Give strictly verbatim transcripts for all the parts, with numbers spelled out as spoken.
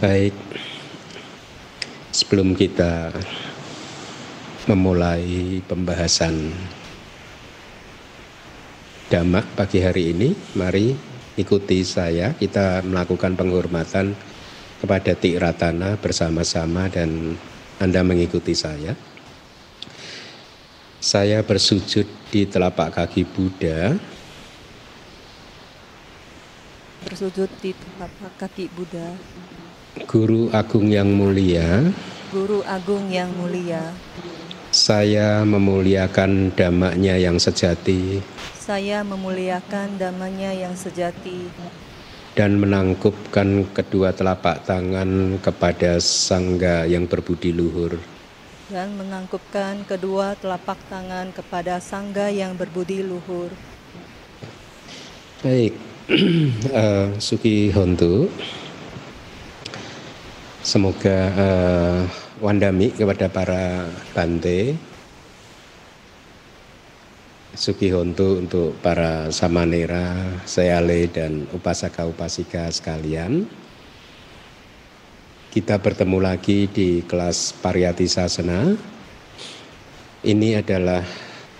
Baik, sebelum kita memulai pembahasan Dhamma pagi hari ini, mari ikuti saya, kita melakukan penghormatan kepada Tikratana bersama-sama dan Anda mengikuti saya. Saya bersujud di telapak kaki Buddha. Bersujud di telapak kaki Buddha. Guru Agung yang mulia. Guru Agung yang mulia. Saya memuliakan Dhammanya yang sejati. Saya memuliakan Dhammanya yang sejati. Dan menangkupkan kedua telapak tangan kepada Sangga yang berbudi luhur. Dan menangkupkan kedua telapak tangan kepada Sangga yang berbudi luhur. Baik. Uh, Suki Hontu, semoga uh, wandami kepada para Bante, Suki Hontu untuk para Samanera, Seale dan Upasaka Upasika sekalian. Kita bertemu lagi di kelas Pariyati Sasana. Ini adalah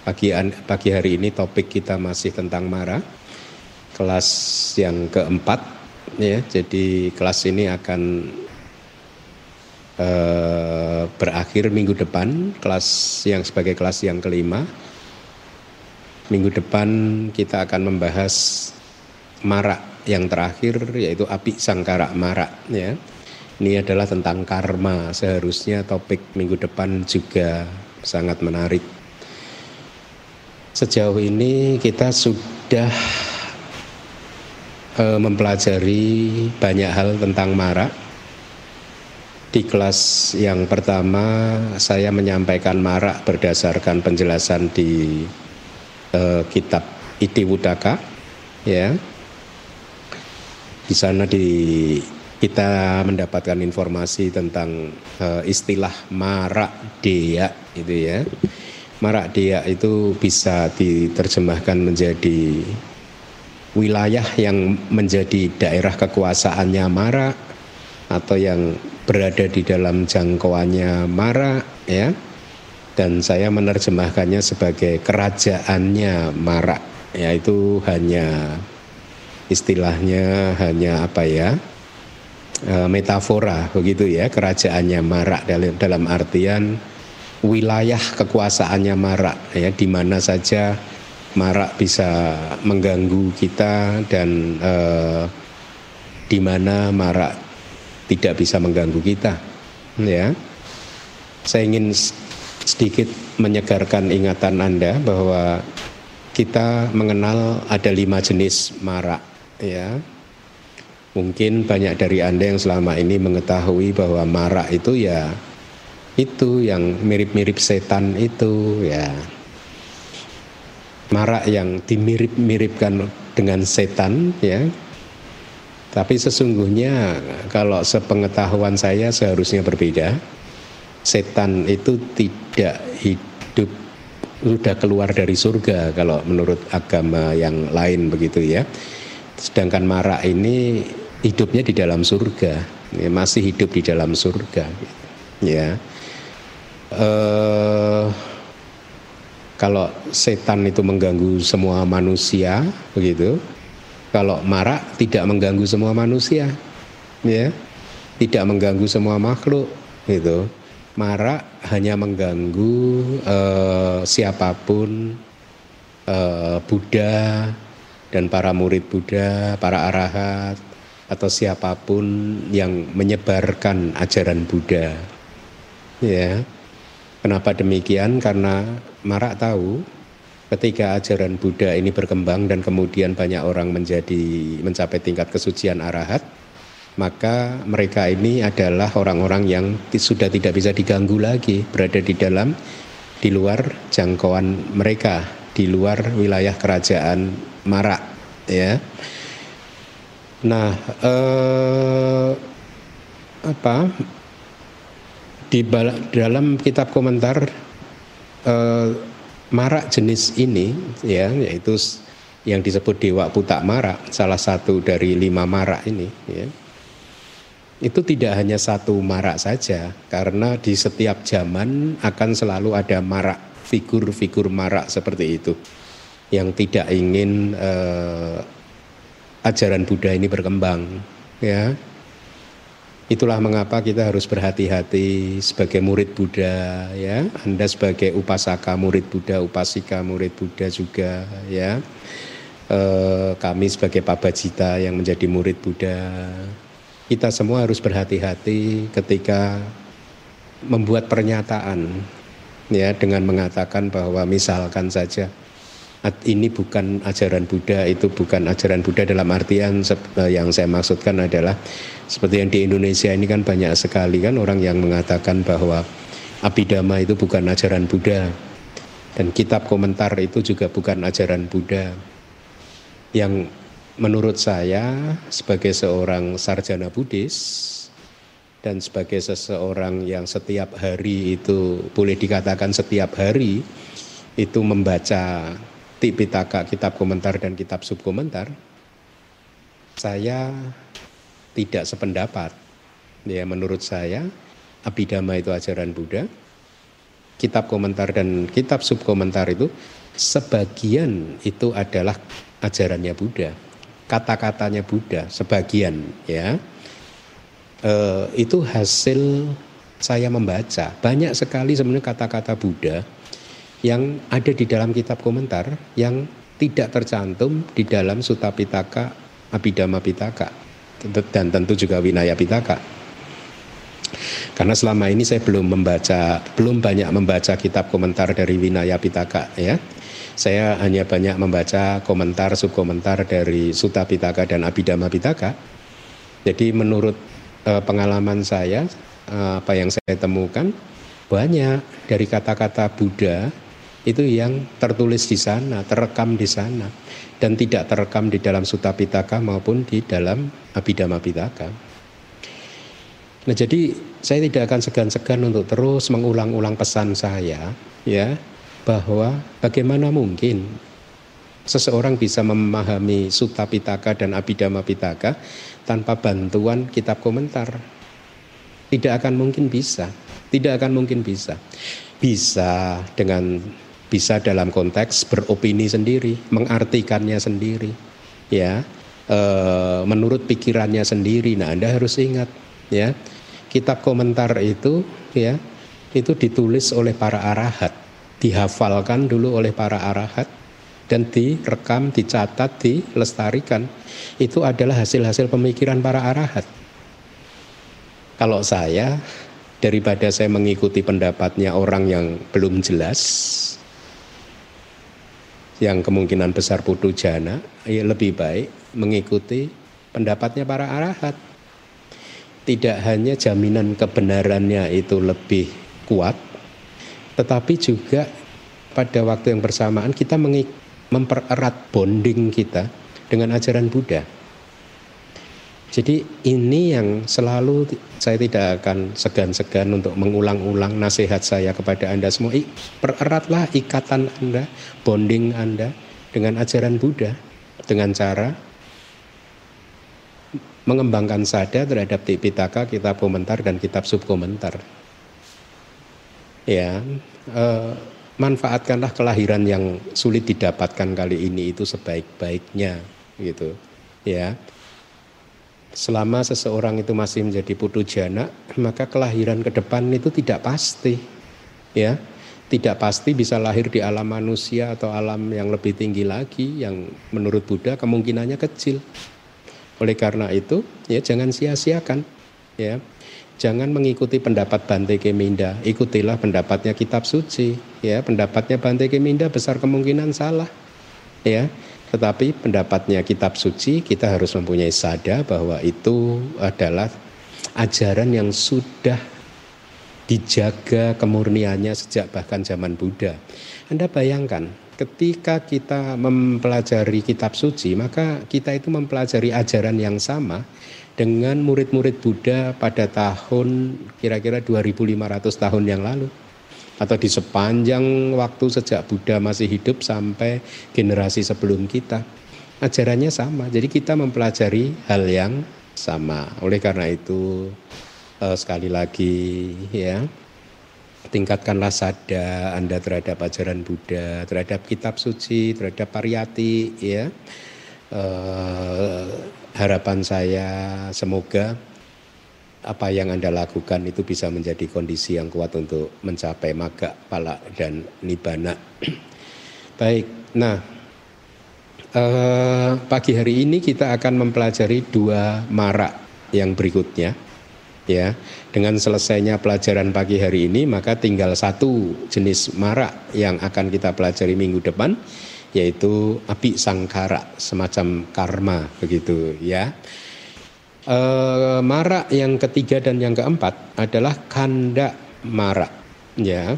pagi, pagi hari ini topik kita masih tentang mara. Kelas yang keempat, ya. Jadi kelas ini akan e, berakhir minggu depan. Kelas yang sebagai kelas yang kelima, minggu depan kita akan membahas mara yang terakhir, yaitu api sangkara mara. Ya. Ini adalah tentang karma. Seharusnya topik minggu depan juga sangat menarik. Sejauh ini kita sudah mempelajari banyak hal tentang mara. Di kelas yang pertama saya menyampaikan mara berdasarkan penjelasan di eh, kitab Tipitaka, ya. Di sana di kita mendapatkan informasi tentang eh, istilah mara deya itu, ya. Mara deya itu bisa diterjemahkan menjadi wilayah yang menjadi daerah kekuasaannya mara, atau yang berada di dalam jangkauannya mara, ya. Dan saya menerjemahkannya sebagai kerajaannya mara, yaitu hanya istilahnya hanya apa ya metafora begitu, ya. Kerajaannya mara dalam artian wilayah kekuasaannya mara, ya, di mana saja mara bisa mengganggu kita dan eh, di mana mara tidak bisa mengganggu kita, ya. Saya ingin sedikit menyegarkan ingatan Anda bahwa kita mengenal ada lima jenis mara, ya. Mungkin banyak dari Anda yang selama ini mengetahui bahwa mara itu ya itu yang mirip-mirip setan itu, ya. Mara yang dimirip-miripkan dengan setan, ya. Tapi sesungguhnya kalau sepengetahuan saya seharusnya berbeda. Setan itu tidak hidup, sudah keluar dari surga kalau menurut agama yang lain begitu, ya. Sedangkan mara ini hidupnya di dalam surga, ya, masih hidup di dalam surga, ya. Uh, Kalau setan itu mengganggu semua manusia, begitu. Kalau mara tidak mengganggu semua manusia, ya, tidak mengganggu semua makhluk, gitu. Mara hanya mengganggu eh, siapapun, eh, Buddha dan para murid Buddha, para arahat, atau siapapun yang menyebarkan ajaran Buddha, ya. Kenapa demikian? Karena mara tahu ketika ajaran Buddha ini berkembang dan kemudian banyak orang menjadi mencapai tingkat kesucian arahat, maka mereka ini adalah orang-orang yang sudah tidak bisa diganggu lagi, berada di dalam di luar jangkauan mereka, di luar wilayah kerajaan mara, ya. Nah, eh, apa di dalam kitab komentar Uh, mara jenis ini, ya, yaitu yang disebut Dewa Putak Mara, salah satu dari lima mara ini, ya. itu tidak hanya satu marak saja, karena di setiap zaman akan selalu ada marak, figur-figur marak seperti itu yang tidak ingin eh, ajaran Buddha ini berkembang, ya. Itulah mengapa kita harus berhati-hati sebagai murid Buddha, ya. Anda sebagai upasaka murid Buddha, upasika murid Buddha juga, ya. E, kami sebagai pabajita yang menjadi murid Buddha, kita semua harus berhati-hati ketika membuat pernyataan, ya, dengan mengatakan bahwa misalkan saja ini bukan ajaran Buddha, itu bukan ajaran Buddha. Dalam artian yang saya maksudkan adalah seperti yang di Indonesia ini kan banyak sekali kan orang yang mengatakan bahwa Abhidhamma itu bukan ajaran Buddha dan kitab komentar itu juga bukan ajaran Buddha. Yang menurut saya sebagai seorang sarjana Buddhis dan sebagai seseorang yang setiap hari itu boleh dikatakan setiap hari itu membaca Tipitaka, kitab komentar dan kitab subkomentar, saya tidak sependapat. Ya, menurut saya Abhidhamma itu ajaran Buddha. Kitab komentar dan kitab subkomentar itu sebagian itu adalah ajarannya Buddha, kata-katanya Buddha sebagian, ya. E, itu hasil saya membaca. Banyak sekali sebenarnya kata-kata Buddha yang ada di dalam kitab komentar yang tidak tercantum di dalam Sutta Pitaka, Abhidhamma Pitaka, dan tentu juga Winaya Pitaka. Karena selama ini saya belum membaca, belum banyak membaca kitab komentar dari Winaya Pitaka, ya. Saya hanya banyak membaca komentar, subkomentar dari Sutta Pitaka dan Abhidhamma Pitaka. Jadi menurut eh, pengalaman saya, eh, apa yang saya temukan, banyak dari kata-kata Buddha itu yang tertulis di sana, terekam di sana, dan tidak terekam di dalam Sutta Pitaka maupun di dalam Abhidhamma Pitaka. Nah, jadi saya tidak akan segan-segan untuk terus mengulang-ulang pesan saya, ya, bahwa bagaimana mungkin seseorang bisa memahami Sutta Pitaka dan Abhidhamma Pitaka tanpa bantuan kitab komentar. Tidak akan mungkin bisa, tidak akan mungkin bisa. Bisa dengan bisa dalam konteks beropini sendiri, mengartikannya sendiri, ya, e, menurut pikirannya sendiri. Nah, Anda harus ingat, ya, kitab komentar itu, ya, itu ditulis oleh para arahat, dihafalkan dulu oleh para arahat dan direkam, dicatat, dilestarikan. Itu adalah hasil-hasil pemikiran para arahat. Kalau saya, daripada saya mengikuti pendapatnya orang yang belum jelas, yang kemungkinan besar Putujana, ya lebih baik mengikuti pendapatnya para arahat. Tidak hanya jaminan kebenarannya itu lebih kuat, tetapi juga pada waktu yang bersamaan kita mempererat bonding kita dengan ajaran Buddha. Jadi ini yang selalu saya tidak akan segan-segan untuk mengulang-ulang nasihat saya kepada Anda semua. I, pereratlah ikatan Anda, bonding Anda dengan ajaran Buddha, dengan cara mengembangkan sadar terhadap Tipitaka, kitab komentar dan kitab subkomentar. Ya, eh, manfaatkanlah kelahiran yang sulit didapatkan kali ini itu sebaik-baiknya, gitu, ya. Selama seseorang itu masih menjadi Putujana, maka kelahiran ke depan itu tidak pasti, ya. Tidak pasti bisa lahir di alam manusia atau alam yang lebih tinggi lagi, yang menurut Buddha kemungkinannya kecil. Oleh karena itu, ya, jangan sia-siakan, ya. Jangan mengikuti pendapat Bante Giminda, ikutilah pendapatnya kitab suci, ya. Pendapatnya Bante Giminda besar kemungkinan salah, ya. Tetapi pendapatnya kitab suci, kita harus mempunyai sadar bahwa itu adalah ajaran yang sudah dijaga kemurniannya sejak bahkan zaman Buddha. Anda bayangkan, ketika kita mempelajari kitab suci, maka kita itu mempelajari ajaran yang sama dengan murid-murid Buddha pada tahun kira-kira dua ribu lima ratus tahun yang lalu, atau di sepanjang waktu sejak Buddha masih hidup sampai generasi sebelum kita. Ajarannya sama, jadi kita mempelajari hal yang sama. Oleh karena itu eh, sekali lagi ya, tingkatkanlah sadar Anda terhadap ajaran Buddha, terhadap kitab suci, terhadap pariyati ya. Eh, harapan saya semoga apa yang Anda lakukan itu bisa menjadi kondisi yang kuat untuk mencapai Magga, Pala, dan Nibbana. Baik, nah eh, pagi hari ini kita akan mempelajari dua mara yang berikutnya. Ya, dengan selesainya pelajaran pagi hari ini maka tinggal satu jenis mara yang akan kita pelajari minggu depan, yaitu api sangkara, semacam karma begitu ya. E, mara yang ketiga dan yang keempat adalah kanda mara ya.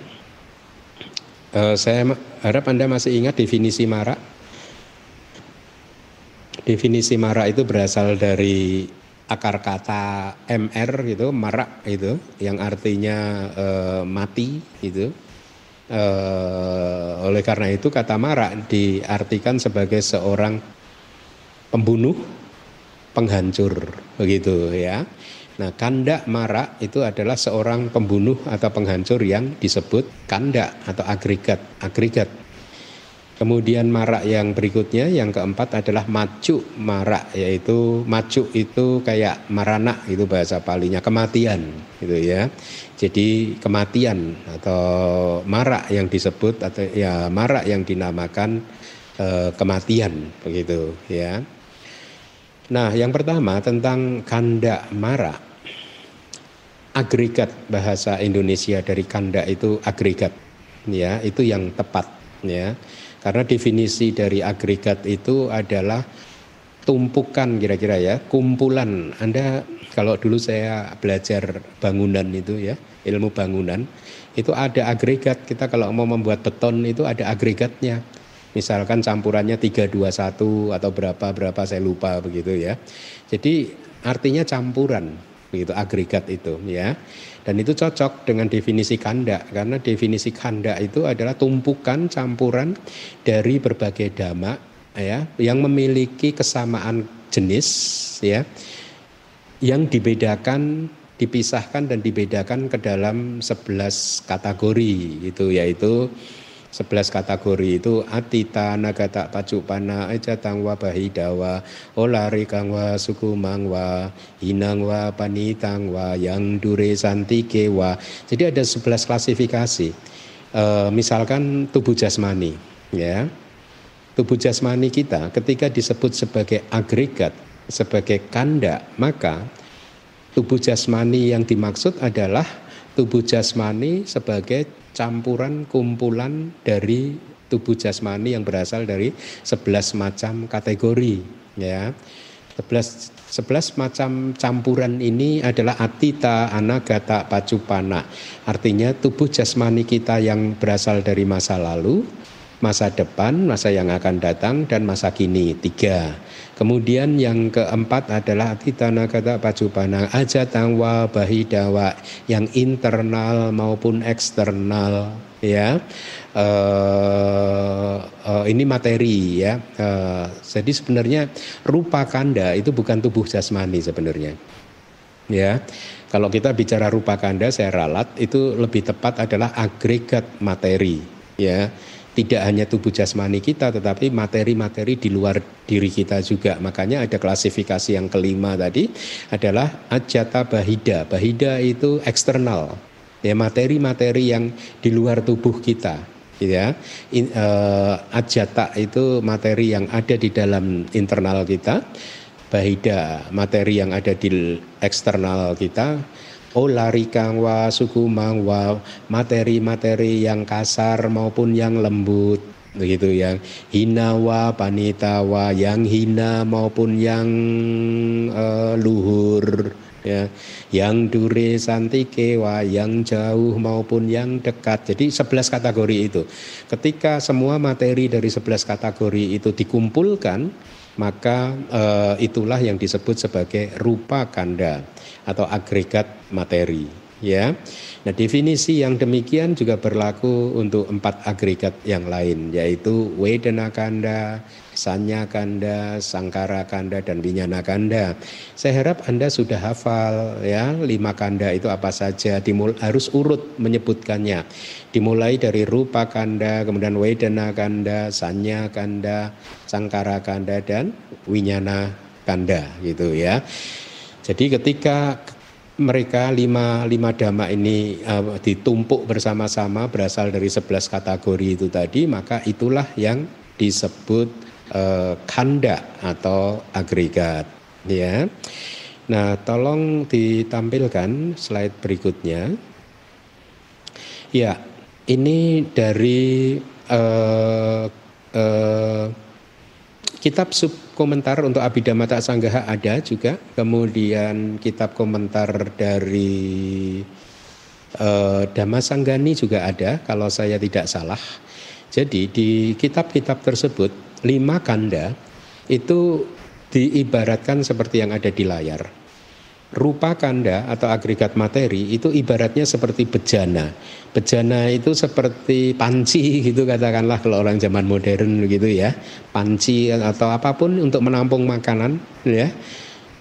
E, saya harap Anda masih ingat definisi mara. Definisi mara itu berasal dari akar kata M R gitu, marak gitu, yang artinya e, mati gitu. E, oleh karena itu kata marak diartikan sebagai seorang pembunuh, penghancur begitu ya. Nah, kanda marak itu adalah seorang pembunuh atau penghancur yang disebut kanda atau agregat, agregat. Kemudian marak yang berikutnya, yang keempat adalah maju marak, yaitu maju itu kayak marana, itu bahasa Palinya, kematian gitu ya. Jadi kematian atau marak yang disebut atau ya marak yang dinamakan eh, kematian begitu ya. Nah, yang pertama tentang kanda marak. Agregat, bahasa Indonesia dari kanda itu agregat ya, itu yang tepat ya. Karena definisi dari agregat itu adalah tumpukan kira-kira ya, kumpulan. Anda kalau dulu saya belajar bangunan itu ya, ilmu bangunan, itu ada agregat. Kita kalau mau membuat beton itu ada agregatnya. Misalkan campurannya tiga, dua, satu atau berapa-berapa saya lupa begitu ya. Jadi artinya campuran begitu, agregat itu ya. Dan itu cocok dengan definisi kanda, karena definisi kanda itu adalah tumpukan campuran dari berbagai dhamma ya, yang memiliki kesamaan jenis ya, yang dibedakan, dipisahkan dan dibedakan ke dalam sebelas kategori itu, yaitu sebelas kategori itu atita, nagata, pacupana, ejatang wa bahidawa, olarikang wa sukumang wa, hinang wa panitang wa, yang dure santike wa. Jadi ada sebelas klasifikasi. E, misalkan tubuh jasmani ya. Tubuh jasmani kita ketika disebut sebagai agregat, sebagai kanda, maka tubuh jasmani yang dimaksud adalah tubuh jasmani sebagai campuran kumpulan dari tubuh jasmani yang berasal dari sebelas macam kategori ya. sebelas sebelas macam campuran ini adalah atita, anagata, pacupana. Artinya tubuh jasmani kita yang berasal dari masa lalu, masa depan, masa yang akan datang, dan masa kini, tiga. Kemudian yang keempat adalah atita, nagata, pacupana, ajatang wa bahidawa, yang internal maupun eksternal ya. Uh, uh, ini materi ya. Uh, jadi sebenarnya rupa kanda itu bukan tubuh jasmani sebenarnya ya. Kalau kita bicara rupa kanda, saya ralat itu lebih tepat adalah agregat materi ya. Tidak hanya tubuh jasmani kita, tetapi materi-materi di luar diri kita juga. Makanya ada klasifikasi yang kelima tadi adalah ajata bahida. Bahida itu eksternal, ya, materi-materi yang di luar tubuh kita, ya. In, uh, ajata itu materi yang ada di dalam internal kita, bahida materi yang ada di eksternal kita. Olarikang wa sukumang wa, materi-materi yang kasar maupun yang lembut begitu, yang hina wa panita wa, yang hina maupun yang uh, luhur ya, yang dure santike wa, yang jauh maupun yang dekat. Jadi sebelas kategori itu ketika semua materi dari sebelas kategori itu dikumpulkan, maka uh, itulah yang disebut sebagai rupa kanda atau agregat materi Ya, nah definisi yang demikian juga berlaku untuk empat agregat yang lain, yaitu Wedena kanda, Sangga kanda, Sangkara kanda, dan Winyana kanda. Saya harap Anda sudah hafal ya lima kanda itu apa saja. Dimul- harus urut menyebutkannya. Dimulai dari Rupa kanda, kemudian Wedena kanda, Sangga kanda, Sangkara kanda, dan Winyana kanda gitu ya. Jadi ketika mereka lima lima dhamma ini uh, ditumpuk bersama-sama berasal dari sebelas kategori itu tadi, maka itulah yang disebut uh, kanda atau agregat ya. Nah, tolong ditampilkan slide berikutnya. Ya, ini dari uh, uh, kitab sub komentar untuk Abhidhamma tak Sanggaha ada juga. Kemudian kitab komentar dari uh, Dhamma Sanggani juga ada, kalau saya tidak salah. Jadi di kitab-kitab tersebut, lima kanda itu diibaratkan seperti yang ada di layar. Rupa kanda atau agregat materi itu ibaratnya seperti bejana. Bejana itu seperti panci gitu, katakanlah kalau orang zaman modern begitu ya. Panci atau apapun untuk menampung makanan ya.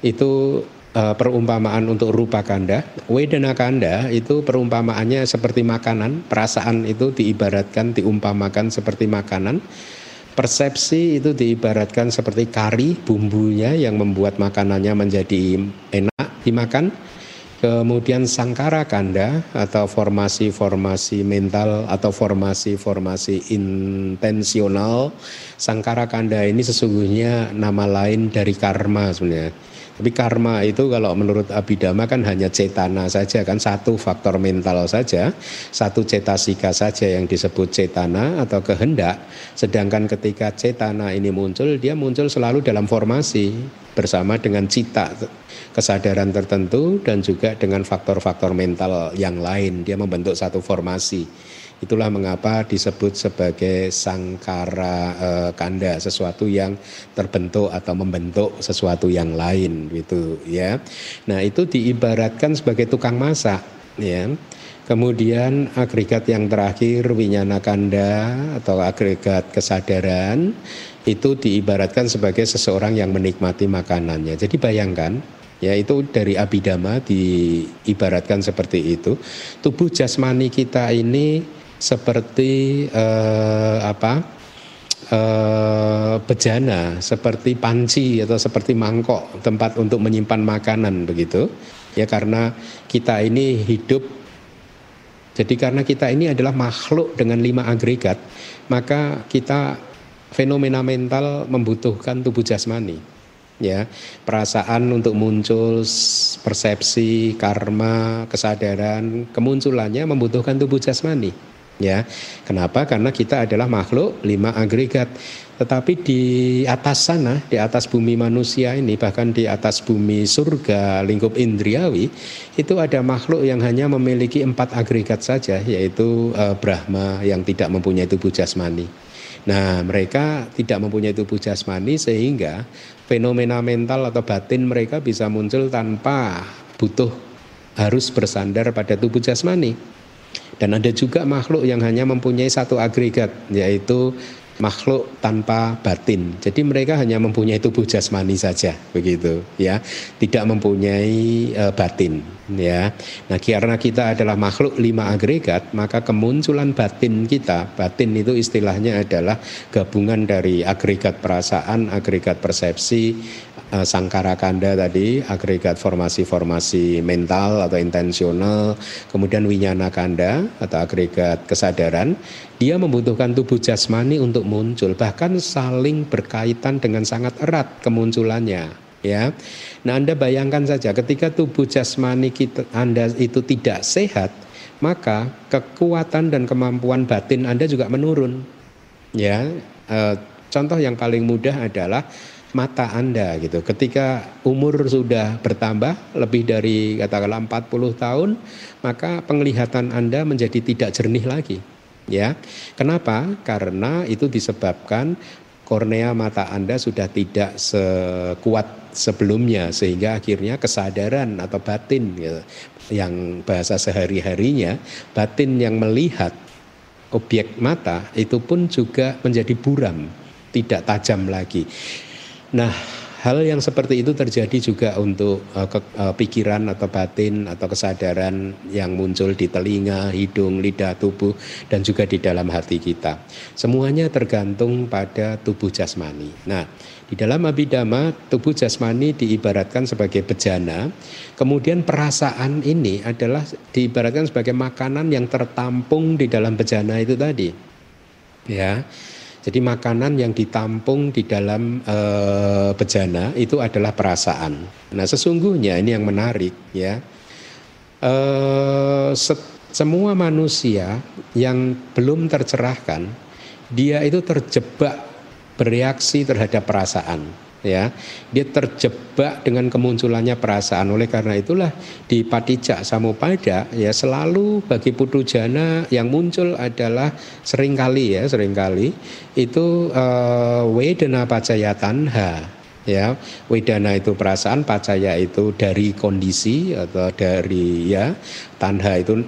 Itu uh, perumpamaan untuk rupa kanda. Wedena kanda itu perumpamaannya seperti makanan. Perasaan itu diibaratkan, diumpamakan seperti makanan. Persepsi itu diibaratkan seperti kari, bumbunya yang membuat makanannya menjadi enak dimakan. Kemudian sangkara kanda atau formasi-formasi mental atau formasi-formasi intensional. Sangkara kanda ini sesungguhnya nama lain dari karma sebenarnya. Tapi karma itu kalau menurut Abhidhamma kan hanya cetana saja kan, satu faktor mental saja, satu cetasika saja yang disebut cetana atau kehendak. Sedangkan ketika cetana ini muncul, dia muncul selalu dalam formasi bersama dengan cita, kesadaran tertentu, dan juga dengan faktor-faktor mental yang lain. Dia membentuk satu formasi. Itulah mengapa disebut sebagai sangkara eh, kanda, sesuatu yang terbentuk atau membentuk sesuatu yang lain gitu ya. Nah, itu diibaratkan sebagai tukang masak ya. Kemudian agregat yang terakhir winyana kanda atau agregat kesadaran itu diibaratkan sebagai seseorang yang menikmati makanannya. Jadi bayangkan ya, itu dari Abhidhamma diibaratkan seperti itu. Tubuh jasmani kita ini seperti eh, apa eh, bejana, seperti panci atau seperti mangkok, tempat untuk menyimpan makanan begitu ya, karena kita ini hidup. Jadi karena kita ini adalah makhluk dengan lima agregat, maka kita fenomena mental membutuhkan tubuh jasmani. Ya, perasaan untuk muncul, persepsi, karma, kesadaran, kemunculannya membutuhkan tubuh jasmani. Ya, kenapa? Karena kita adalah makhluk lima agregat. Tetapi di atas sana, di atas bumi manusia ini, bahkan di atas bumi surga, lingkup indriawi, itu ada makhluk yang hanya memiliki empat agregat saja, yaitu eh, Brahma yang tidak mempunyai tubuh jasmani. Nah, mereka tidak mempunyai tubuh jasmani sehingga fenomena mental atau batin mereka bisa muncul tanpa butuh harus bersandar pada tubuh jasmani. Dan ada juga makhluk yang hanya mempunyai satu agregat, yaitu makhluk tanpa batin. Jadi mereka hanya mempunyai tubuh jasmani saja, begitu ya, tidak mempunyai e, batin ya. Nah, karena kita adalah makhluk lima agregat, maka kemunculan batin kita, batin itu istilahnya adalah gabungan dari agregat perasaan, agregat persepsi, e, sangkara kanda tadi, agregat formasi-formasi mental atau intensional, kemudian winyana kanda atau agregat kesadaran. Dia membutuhkan tubuh jasmani untuk muncul, bahkan saling berkaitan dengan sangat erat kemunculannya ya. Nah, Anda bayangkan saja ketika tubuh jasmani kita, Anda itu tidak sehat, maka kekuatan dan kemampuan batin Anda juga menurun ya. E, contoh yang paling mudah adalah mata Anda gitu. Ketika umur sudah bertambah lebih dari katakanlah empat puluh tahun, maka penglihatan Anda menjadi tidak jernih lagi. Ya, kenapa? Karena itu disebabkan kornea mata Anda sudah tidak sekuat sebelumnya, sehingga akhirnya kesadaran atau batin gitu, yang bahasa sehari-harinya, batin yang melihat objek mata itu pun juga menjadi buram, tidak tajam lagi. Nah, hal yang seperti itu terjadi juga untuk uh, ke, uh, pikiran atau batin atau kesadaran yang muncul di telinga, hidung, lidah, tubuh, dan juga di dalam hati kita. Semuanya tergantung pada tubuh jasmani. Nah, di dalam Abhidhamma, tubuh jasmani diibaratkan sebagai bejana. Kemudian perasaan ini adalah diibaratkan sebagai makanan yang tertampung di dalam bejana itu tadi. Ya. Jadi makanan yang ditampung di dalam e, bejana itu adalah perasaan. Nah, sesungguhnya ini yang menarik ya. E, set, semua manusia yang belum tercerahkan, dia itu terjebak bereaksi terhadap perasaan ya. Dia terjebak dengan kemunculannya perasaan. Oleh karena itulah di Paticca Samuppada ya, selalu bagi Putujana yang muncul adalah seringkali ya, seringkali itu uh, wedena pacaya tanha ya. Wedana itu perasaan, pacaya itu dari kondisi atau dari ya, tanha itu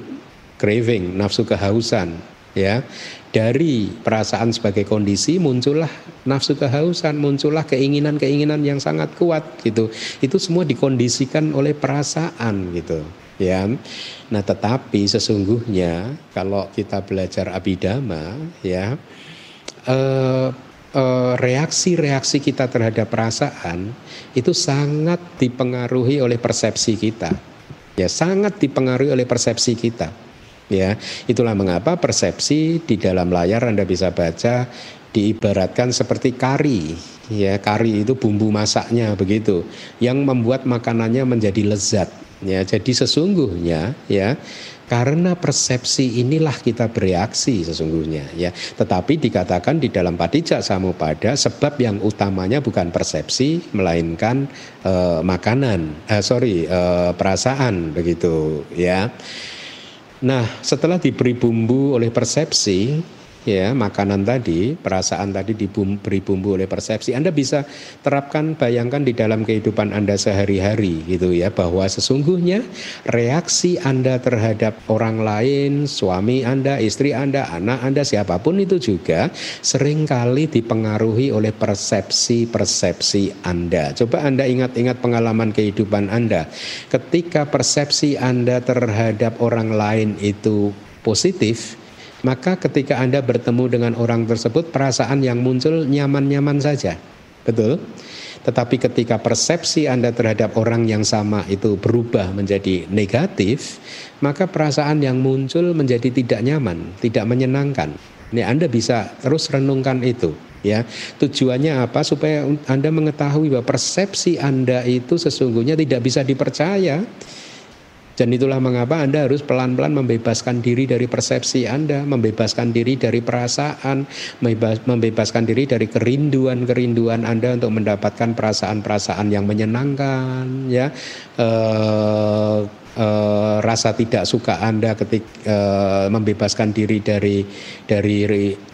craving, nafsu kehausan ya. Dari perasaan sebagai kondisi muncullah nafsu kehausan, muncullah keinginan-keinginan yang sangat kuat gitu. Itu semua dikondisikan oleh perasaan gitu ya. Nah, tetapi sesungguhnya kalau kita belajar Abhidhamma ya, eh, eh, reaksi-reaksi kita terhadap perasaan itu sangat dipengaruhi oleh persepsi kita ya, sangat dipengaruhi oleh persepsi kita. Ya, itulah mengapa persepsi di dalam layar Anda bisa baca diibaratkan seperti kari. Ya, kari itu bumbu masaknya begitu, yang membuat makanannya menjadi lezat. Ya, jadi sesungguhnya ya, karena persepsi inilah kita bereaksi sesungguhnya. Ya, tetapi dikatakan di dalam Paticca Samuppada sebab yang utamanya bukan persepsi melainkan eh, makanan, eh, sorry eh, perasaan begitu. Ya. Nah, setelah diberi bumbu oleh persepsi, ya makanan tadi, perasaan tadi diberi bumbu oleh persepsi. Anda bisa terapkan, bayangkan di dalam kehidupan Anda sehari-hari gitu ya, bahwa sesungguhnya reaksi Anda terhadap orang lain, suami Anda, istri Anda, anak Anda, siapapun itu juga seringkali dipengaruhi oleh persepsi-persepsi Anda. Coba Anda ingat-ingat pengalaman kehidupan Anda. Ketika persepsi Anda terhadap orang lain itu positif, maka ketika Anda bertemu dengan orang tersebut, perasaan yang muncul nyaman-nyaman saja. Betul? Tetapi ketika persepsi Anda terhadap orang yang sama itu berubah menjadi negatif, maka perasaan yang muncul menjadi tidak nyaman, tidak menyenangkan. Nah, Anda bisa terus renungkan itu. Ya, tujuannya apa? Supaya Anda mengetahui bahwa persepsi Anda itu sesungguhnya tidak bisa dipercaya. Dan itulah mengapa Anda harus pelan-pelan membebaskan diri dari persepsi Anda, membebaskan diri dari perasaan, membebaskan diri dari kerinduan-kerinduan Anda untuk mendapatkan perasaan-perasaan yang menyenangkan, ya, e, e, rasa tidak suka Anda ketika e, membebaskan diri dari dari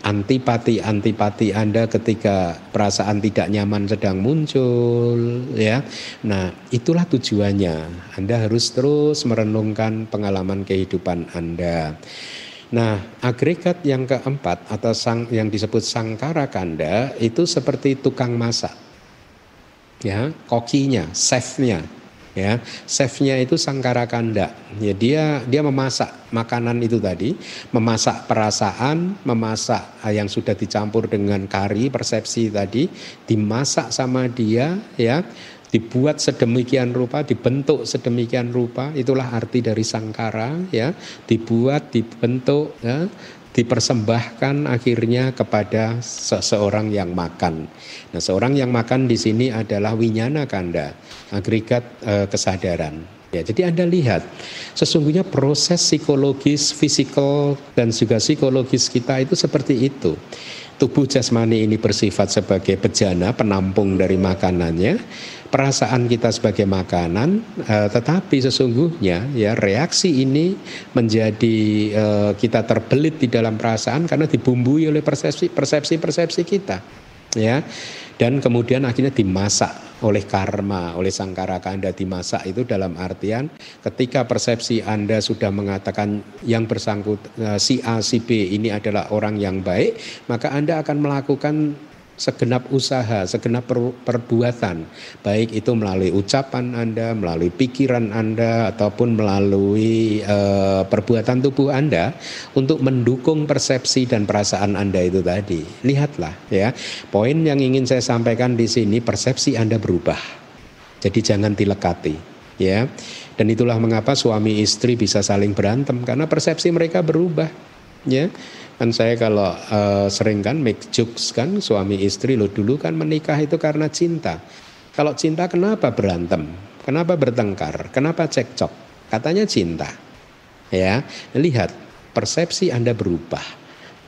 antipati-antipati Anda ketika perasaan tidak nyaman sedang muncul, ya. Nah, itulah tujuannya. Anda harus terus merenungkan pengalaman kehidupan Anda. Nah, agregat yang keempat atau sang, yang disebut sangkara kanda itu seperti tukang masak. Ya, kokinya, chefnya. Ya, chefnya itu sangkara kanda. Ya, dia dia memasak makanan itu tadi, memasak perasaan, memasak yang sudah dicampur dengan kari persepsi tadi, dimasak sama dia, ya. Dibuat sedemikian rupa, dibentuk sedemikian rupa, itulah arti dari sangkara ya, dibuat, dibentuk ya, dipersembahkan akhirnya kepada seseorang yang makan. Nah, seorang yang makan di sini adalah winyana kanda, agregat eh, kesadaran. Ya, jadi Anda lihat sesungguhnya proses psikologis, fisikal dan juga psikologis kita itu seperti itu. Tubuh jasmani ini bersifat sebagai bejana, penampung dari makanannya, perasaan kita sebagai makanan, eh, tetapi sesungguhnya ya reaksi ini menjadi eh, kita terbelit di dalam perasaan karena dibumbui oleh persepsi persepsi persepsi kita, ya, dan kemudian akhirnya dimasak oleh karma, oleh sangkara kanda dimasak itu dalam artian ketika persepsi Anda sudah mengatakan yang bersangkut si A, si B ini adalah orang yang baik, maka Anda akan melakukan segenap usaha, segenap perbuatan, baik itu melalui ucapan Anda, melalui pikiran Anda, ataupun melalui e, perbuatan tubuh Anda untuk mendukung persepsi dan perasaan Anda itu tadi. Lihatlah ya, poin yang ingin saya sampaikan di sini, persepsi Anda berubah. Jadi jangan dilekati ya. Dan itulah mengapa suami istri bisa saling berantem karena persepsi mereka berubah ya. Kan saya kalau uh, sering kan make jokes kan, suami istri, lo dulu kan menikah itu karena cinta. Kalau cinta kenapa berantem? Kenapa bertengkar? Kenapa cekcok? Katanya cinta. Ya, lihat persepsi Anda berubah.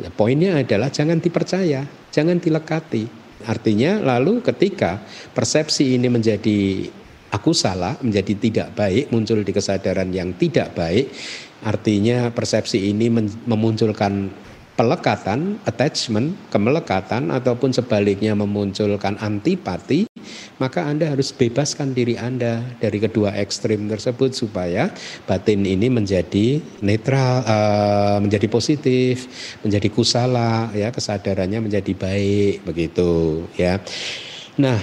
Nah, poinnya adalah jangan dipercaya, jangan dilekati. Artinya lalu ketika persepsi ini menjadi aku salah, menjadi tidak baik, muncul di kesadaran yang tidak baik, artinya persepsi ini memunculkan pelekatan, attachment, kemelekatan, ataupun sebaliknya memunculkan antipati, maka Anda harus bebaskan diri Anda dari kedua ekstrem tersebut supaya batin ini menjadi netral, uh, menjadi positif, menjadi kusala, ya, kesadarannya menjadi baik, begitu, ya. Nah,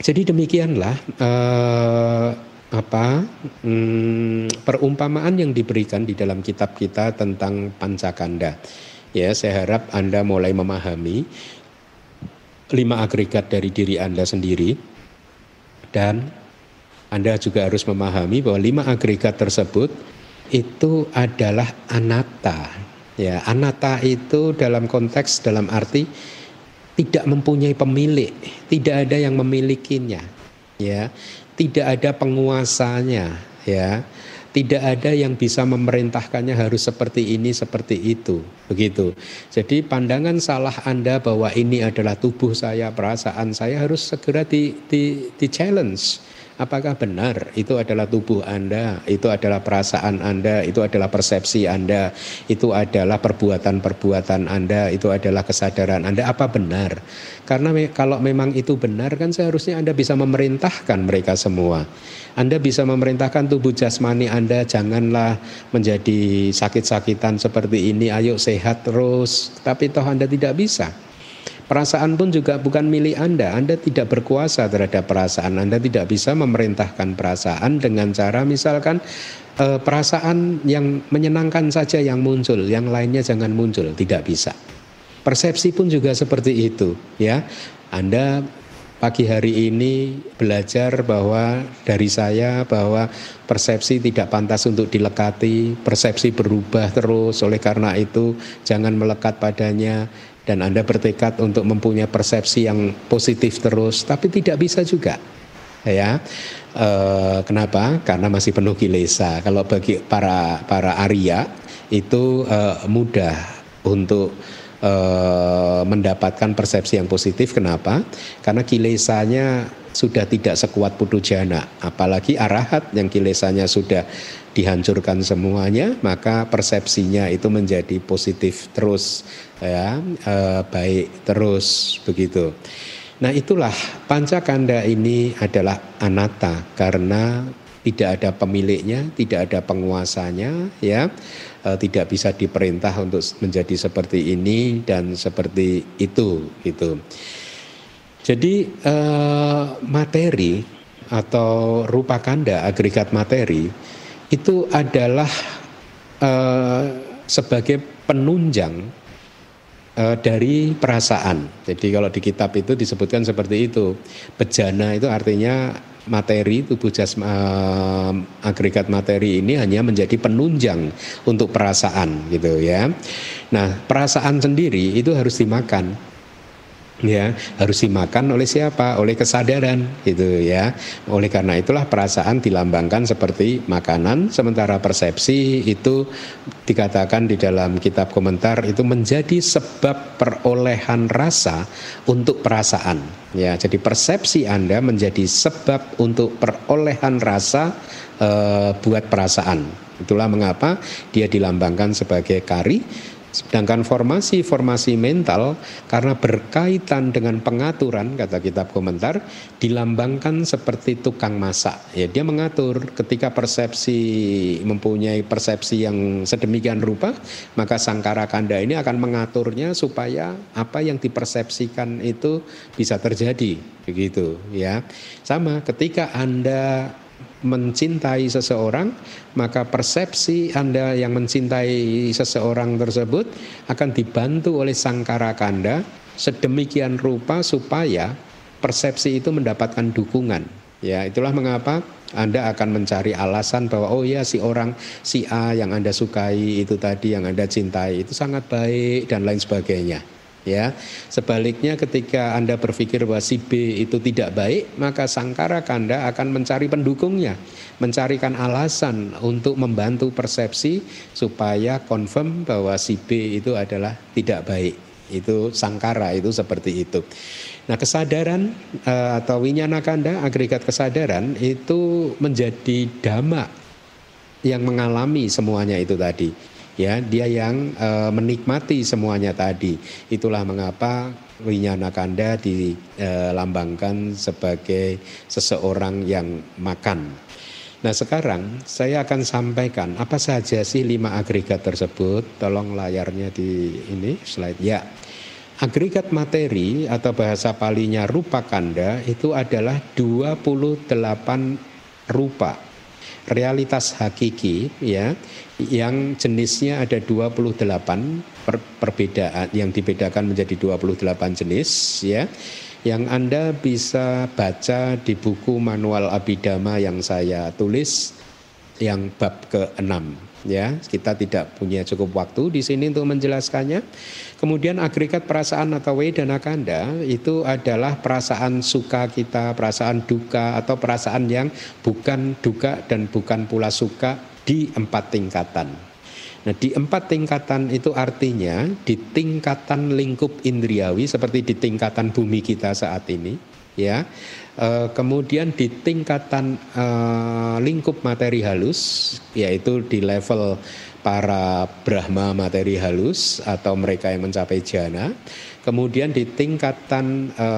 jadi demikianlah. Uh, apa hmm, perumpamaan yang diberikan di dalam kitab kita tentang pancakanda. Ya, saya harap Anda mulai memahami lima agregat dari diri Anda sendiri, dan Anda juga harus memahami bahwa lima agregat tersebut itu adalah anatta. Ya, anatta itu dalam konteks dalam arti tidak mempunyai pemilik, tidak ada yang memilikinya. Ya. Tidak ada penguasanya, ya. Tidak ada yang bisa memerintahkannya harus seperti ini, seperti itu, begitu. Jadi pandangan salah Anda bahwa ini adalah tubuh saya, perasaan saya harus segera di, di, di challenge. Apakah benar itu adalah tubuh Anda, itu adalah perasaan Anda, itu adalah persepsi Anda, itu adalah perbuatan-perbuatan Anda, itu adalah kesadaran Anda, apa benar? Karena me- kalau memang itu benar kan seharusnya Anda bisa memerintahkan mereka semua. Anda bisa memerintahkan tubuh jasmani Anda, janganlah menjadi sakit-sakitan seperti ini, ayo sehat terus, tapi toh Anda tidak bisa. Perasaan pun juga bukan milik Anda, Anda tidak berkuasa terhadap perasaan, Anda tidak bisa memerintahkan perasaan dengan cara misalkan e, perasaan yang menyenangkan saja yang muncul, yang lainnya jangan muncul, tidak bisa. Persepsi pun juga seperti itu, ya. Anda pagi hari ini belajar bahwa dari saya bahwa persepsi tidak pantas untuk dilekati, persepsi berubah terus, oleh karena itu jangan melekat padanya. Dan Anda bertekad untuk mempunyai persepsi yang positif terus, tapi tidak bisa juga, ya. E, kenapa? Karena masih penuh kilesa. Kalau bagi para para Arya itu e, mudah untuk e, mendapatkan persepsi yang positif. Kenapa? Karena kilesanya sudah tidak sekuat Putujana, apalagi Arahat yang kilesanya sudah dihancurkan semuanya, maka persepsinya itu menjadi positif terus, ya, e, baik terus, begitu. Nah, itulah pancakanda ini adalah anatta karena tidak ada pemiliknya, tidak ada penguasanya, ya, e, tidak bisa diperintah untuk menjadi seperti ini dan seperti itu, gitu. Jadi eh, materi atau rupa kanda, agregat materi itu adalah eh, sebagai penunjang eh, dari perasaan. Jadi kalau di kitab itu disebutkan seperti itu. Bejana itu artinya materi, tubuh jasma, eh, agregat materi ini hanya menjadi penunjang untuk perasaan, gitu ya. Nah, perasaan sendiri itu harus dimakan. Ya, harus dimakan oleh siapa? Oleh kesadaran, gitu ya. Oleh karena itulah perasaan dilambangkan seperti makanan, sementara persepsi itu dikatakan di dalam kitab komentar itu menjadi sebab perolehan rasa untuk perasaan. Ya, jadi persepsi Anda menjadi sebab untuk perolehan rasa e, buat perasaan. Itulah mengapa dia dilambangkan sebagai kari, Sedangkan formasi-formasi mental karena berkaitan dengan pengaturan, kata kitab komentar, dilambangkan seperti tukang masak. Ya, dia mengatur ketika persepsi mempunyai persepsi yang sedemikian rupa, maka sangkara kanda ini akan mengaturnya supaya apa yang dipersepsikan itu bisa terjadi, begitu ya. Sama ketika Anda mencintai seseorang, maka persepsi Anda yang mencintai seseorang tersebut akan dibantu oleh sangkara kanda sedemikian rupa supaya persepsi itu mendapatkan dukungan. Ya, itulah mengapa Anda akan mencari alasan bahwa oh ya, si orang si A yang Anda sukai itu tadi, yang Anda cintai itu sangat baik dan lain sebagainya. Ya, sebaliknya ketika Anda berpikir bahwa si B itu tidak baik, maka sangkara kanda akan mencari pendukungnya, mencarikan alasan untuk membantu persepsi supaya confirm bahwa si B itu adalah tidak baik. Itu sangkara, itu seperti itu. Nah, kesadaran atau winyana kanda, agregat kesadaran itu menjadi dhamma yang mengalami semuanya itu tadi. Ya, dia yang e, menikmati semuanya tadi. Itulah mengapa winyana kanda dilambangkan sebagai seseorang yang makan. Nah, sekarang saya akan sampaikan apa saja sih lima agregat tersebut. Tolong layarnya di ini slide. Ya, agregat materi atau bahasa palinya rupa kanda itu adalah dua puluh delapan rupa, realitas hakiki ya, yang jenisnya ada dua puluh delapan per, perbedaan yang dibedakan menjadi dua puluh delapan jenis ya, yang Anda bisa baca di buku manual Abhidhamma yang saya tulis yang bab keenam ya. Kita tidak punya cukup waktu di sini untuk menjelaskannya. Kemudian agregat perasaan atau wedena kanda itu adalah perasaan suka kita, perasaan duka atau perasaan yang bukan duka dan bukan pula suka di empat tingkatan. Nah, di empat tingkatan itu artinya di tingkatan lingkup indriawi seperti di tingkatan bumi kita saat ini ya. E, kemudian di tingkatan e, lingkup materi halus, yaitu di level para Brahma materi halus atau mereka yang mencapai jhana. Kemudian di tingkatan e,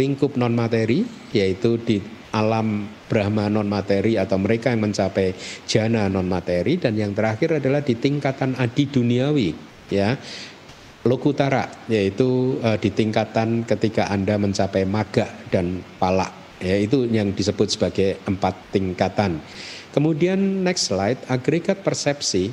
lingkup non materi, yaitu di alam Brahma non materi atau mereka yang mencapai jhana non materi. Dan yang terakhir adalah di tingkatan adi duniawi ya, lokutara, yaitu e, di tingkatan ketika Anda mencapai magga dan pala. Ya, itu yang disebut sebagai empat tingkatan. Kemudian next slide, agregat persepsi.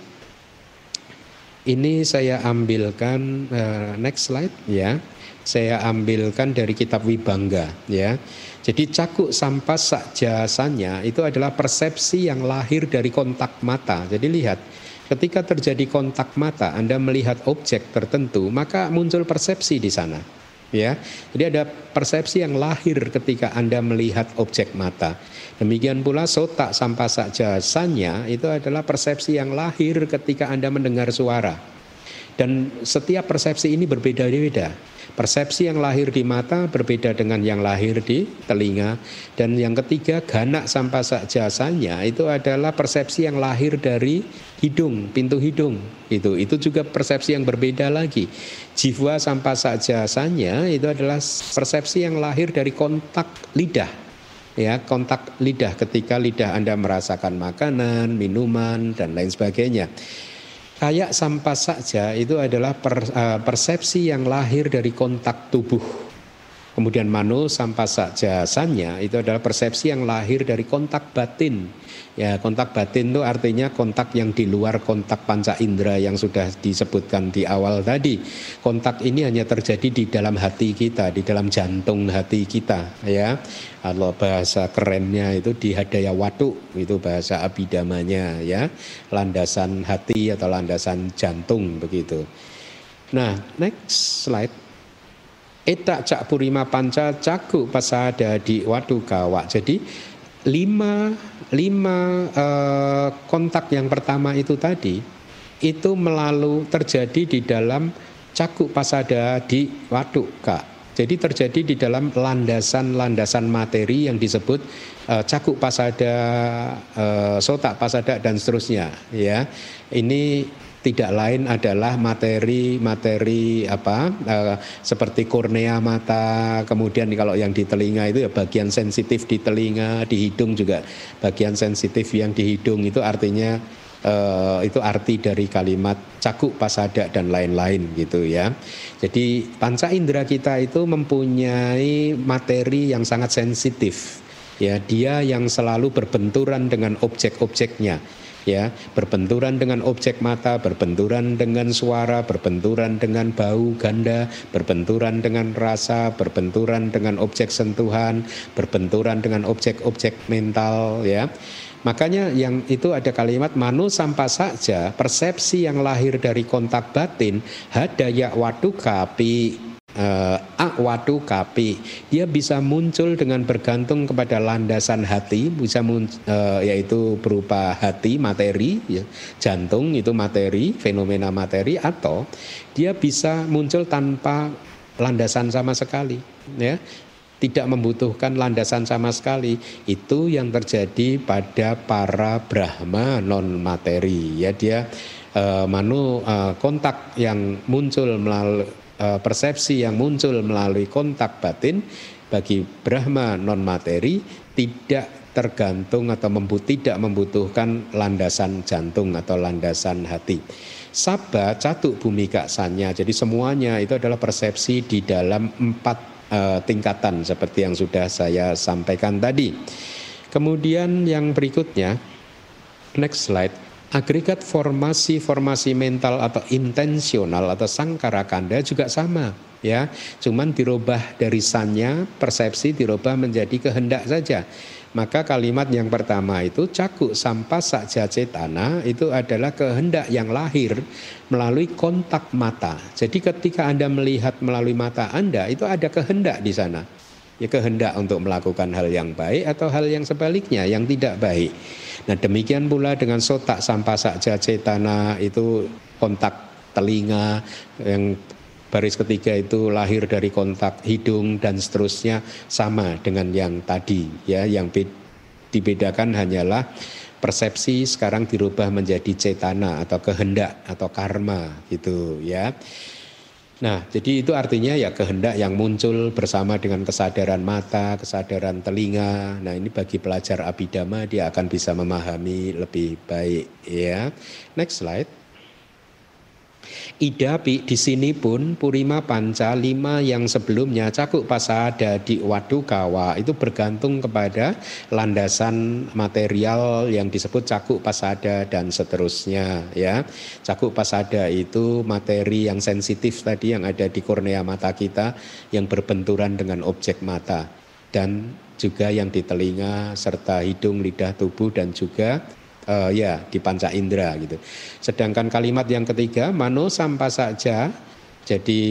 Ini saya ambilkan uh, next slide ya. Saya ambilkan dari kitab Wibangga ya. Jadi cakuk sampasa jasanya itu adalah persepsi yang lahir dari kontak mata. Jadi lihat, ketika terjadi kontak mata, Anda melihat objek tertentu, maka muncul persepsi di sana. Ya, jadi ada persepsi yang lahir ketika Anda melihat objek mata. Demikian pula sota sampasa jasanya itu adalah persepsi yang lahir ketika Anda mendengar suara. Dan setiap persepsi ini berbeda-beda. Persepsi yang lahir di mata berbeda dengan yang lahir di telinga. Dan yang ketiga, gana sampasa jasanya itu adalah persepsi yang lahir dari hidung, pintu hidung. Itu itu juga persepsi yang berbeda lagi. Jiwa sampasa jasanya itu adalah persepsi yang lahir dari kontak lidah. Ya, kontak lidah ketika lidah Anda merasakan makanan, minuman dan lain sebagainya. Kaya sampasaja itu adalah per, uh, persepsi yang lahir dari kontak tubuh. Kemudian mano sampasajasanya itu adalah persepsi yang lahir dari kontak batin. Ya, kontak batin itu artinya kontak yang di luar kontak panca indera yang sudah disebutkan di awal tadi. Kontak ini hanya terjadi di dalam hati kita, di dalam jantung hati kita ya. Kalau bahasa kerennya itu di hadaya watu, itu bahasa Abhidhammanya ya, landasan hati atau landasan jantung begitu. Nah, next slide. Eta cak purima panca cakuk pasada di watu kawak. Jadi lima lima eh, kontak yang pertama itu tadi itu melalui terjadi di dalam cakuk pasada di watu ka. Jadi terjadi di dalam landasan-landasan materi yang disebut uh, cakuk pasada, uh, sotak pasada dan seterusnya. Ya, ini tidak lain adalah materi-materi apa eh, seperti kornea mata, kemudian kalau yang di telinga itu ya bagian sensitif di telinga, di hidung juga bagian sensitif yang di hidung, itu artinya Uh, itu arti dari kalimat cakuk pasada dan lain-lain gitu ya. Jadi panca indera kita itu mempunyai materi yang sangat sensitif ya, dia yang selalu berbenturan dengan objek-objeknya ya, berbenturan dengan objek mata, berbenturan dengan suara, berbenturan dengan bau ganda, berbenturan dengan rasa, berbenturan dengan objek sentuhan, berbenturan dengan objek-objek mental ya. Makanya yang itu ada kalimat manu sampasaja, persepsi yang lahir dari kontak batin, hadaya watu kapi, eh, akwatu kapi. Dia bisa muncul dengan bergantung kepada landasan hati, bisa muncul, eh, yaitu berupa hati, materi, ya, jantung itu materi, fenomena materi, atau dia bisa muncul tanpa landasan sama sekali, ya. Tidak membutuhkan landasan sama sekali. Itu yang terjadi pada para Brahma non materi ya, dia eh, manu eh, kontak yang muncul melalui eh, persepsi yang muncul melalui kontak batin bagi Brahma non materi tidak tergantung atau membu- tidak membutuhkan landasan jantung atau landasan hati. Sabba catuk bumi kaksanya. Jadi semuanya itu adalah persepsi di dalam empat Uh, tingkatan seperti yang sudah saya sampaikan tadi. Kemudian yang berikutnya, next slide, agregat formasi-formasi mental atau intensional atau sangkara kanda juga sama ya, cuman dirubah dari sannya, persepsi dirubah menjadi kehendak saja. Maka kalimat yang pertama itu cakuk sampasaja cetana itu adalah kehendak yang lahir melalui kontak mata. Jadi ketika Anda melihat melalui mata Anda itu ada kehendak di sana. Ya, kehendak untuk melakukan hal yang baik atau hal yang sebaliknya yang tidak baik. Nah, demikian pula dengan sotak sampasaja cetana itu kontak telinga, yang baris ketiga itu lahir dari kontak hidung dan seterusnya, sama dengan yang tadi ya. Yang be- dibedakan hanyalah persepsi sekarang dirubah menjadi cetana atau kehendak atau karma gitu ya. Nah, jadi itu artinya ya kehendak yang muncul bersama dengan kesadaran mata, kesadaran telinga. Nah, ini bagi pelajar Abhidhamma dia akan bisa memahami lebih baik ya. Next slide. Idapi di sini pun purima panca lima yang sebelumnya cakuk pasada di wadukawa itu bergantung kepada landasan material yang disebut cakuk pasada dan seterusnya ya. Cakuk pasada itu materi yang sensitif tadi yang ada di kornea mata kita yang berbenturan dengan objek mata, dan juga yang di telinga serta hidung, lidah, tubuh, dan juga Uh, ya di panca indera gitu. Sedangkan kalimat yang ketiga mano sampasaja, jadi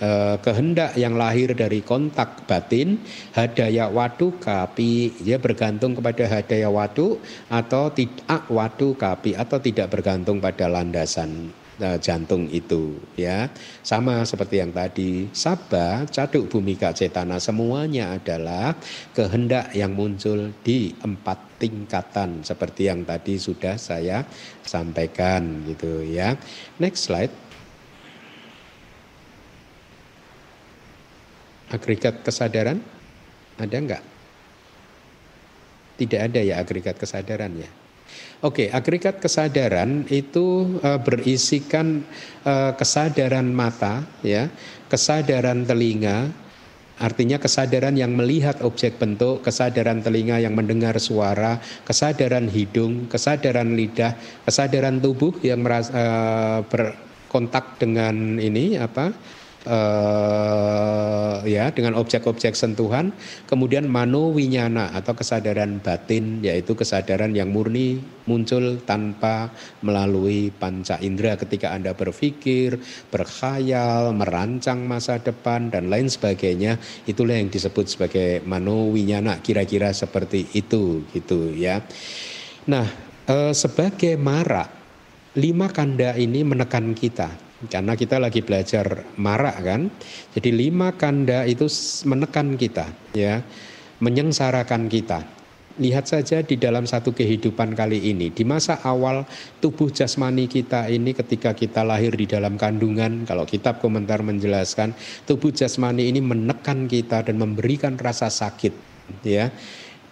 uh, kehendak yang lahir dari kontak batin, hadaya watu kapi, dia bergantung kepada hadaya watu atau tidak watu kapi, atau tidak bergantung pada landasan uh, jantung itu ya. Sama seperti yang tadi, sabba caduk bumi kacetana, semuanya adalah kehendak yang muncul di empat tingkatan seperti yang tadi sudah saya sampaikan gitu ya. Next slide. Agregat kesadaran ada enggak? Tidak ada ya agregat kesadaran ya. Oke, agregat kesadaran itu e, berisikan e, kesadaran mata ya, kesadaran telinga, artinya kesadaran yang melihat objek bentuk, kesadaran telinga yang mendengar suara, kesadaran hidung, kesadaran lidah, kesadaran tubuh yang merasa, e, berkontak dengan ini apa e, ya dengan objek-objek sentuhan. Kemudian mano winyana atau kesadaran batin, yaitu kesadaran yang murni muncul tanpa melalui panca indera ketika Anda berpikir, berkhayal, merancang masa depan dan lain sebagainya. Itulah yang disebut sebagai mano winyana, kira-kira seperti itu gitu ya. Nah, e, sebagai mara, lima kanda ini menekan kita. Karena kita lagi belajar mara kan, jadi lima kanda itu menekan kita ya, menyengsarakan kita. Lihat saja di dalam satu kehidupan kali ini. Di masa awal tubuh jasmani kita ini ketika kita lahir di dalam kandungan, kalau kitab komentar menjelaskan, tubuh jasmani ini menekan kita dan memberikan rasa sakit, ya.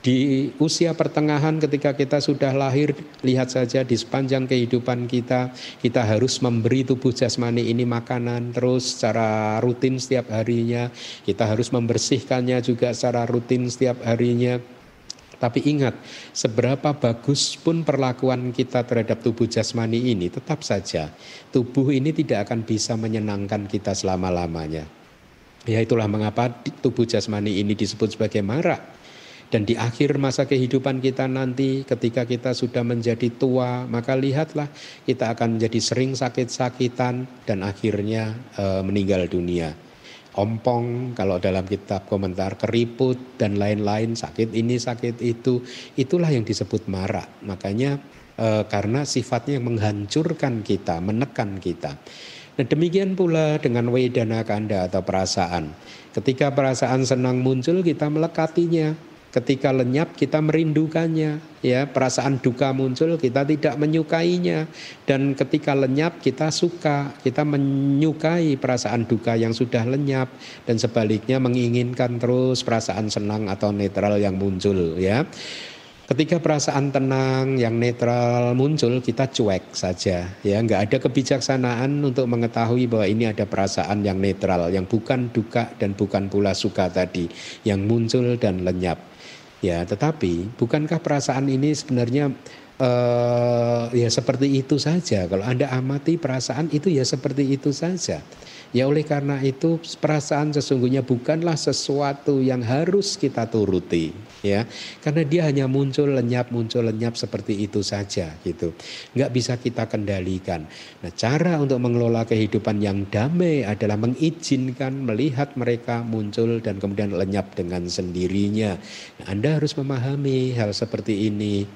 Di usia pertengahan ketika kita sudah lahir, lihat saja di sepanjang kehidupan kita, kita harus memberi tubuh jasmani ini makanan terus secara rutin setiap harinya. Kita harus membersihkannya juga secara rutin setiap harinya. Tapi ingat, seberapa bagus pun perlakuan kita terhadap tubuh jasmani ini, tetap saja tubuh ini tidak akan bisa menyenangkan kita selama-lamanya. Ya, itulah mengapa tubuh jasmani ini disebut sebagai mara. Dan di akhir masa kehidupan kita nanti, ketika kita sudah menjadi tua, maka lihatlah kita akan menjadi sering sakit-sakitan dan akhirnya e, meninggal dunia. Ompong, kalau dalam kitab komentar, keriput dan lain-lain, sakit ini sakit itu, itulah yang disebut mara. Makanya e, karena sifatnya yang menghancurkan kita, menekan kita. Nah, demikian pula dengan wedena kanda atau perasaan. Ketika perasaan senang muncul, kita melekatinya. Ketika lenyap kita merindukannya, ya, perasaan duka muncul kita tidak menyukainya, dan ketika lenyap kita suka, kita menyukai perasaan duka yang sudah lenyap, dan sebaliknya menginginkan terus perasaan senang atau netral yang muncul, ya. Ketika perasaan tenang yang netral muncul, kita cuek saja, ya, nggak ada kebijaksanaan untuk mengetahui bahwa ini ada perasaan yang netral, yang bukan duka dan bukan pula suka tadi, yang muncul dan lenyap. Ya, tetapi bukankah perasaan ini sebenarnya uh, ya seperti itu saja? Kalau Anda amati perasaan itu ya seperti itu saja. Ya, oleh karena itu perasaan sesungguhnya bukanlah sesuatu yang harus kita turuti, ya. Karena dia hanya muncul lenyap, muncul lenyap seperti itu saja gitu. Enggak bisa kita kendalikan. Nah, cara untuk mengelola kehidupan yang damai adalah mengizinkan melihat mereka muncul dan kemudian lenyap dengan sendirinya. Nah, Anda harus memahami hal seperti ini.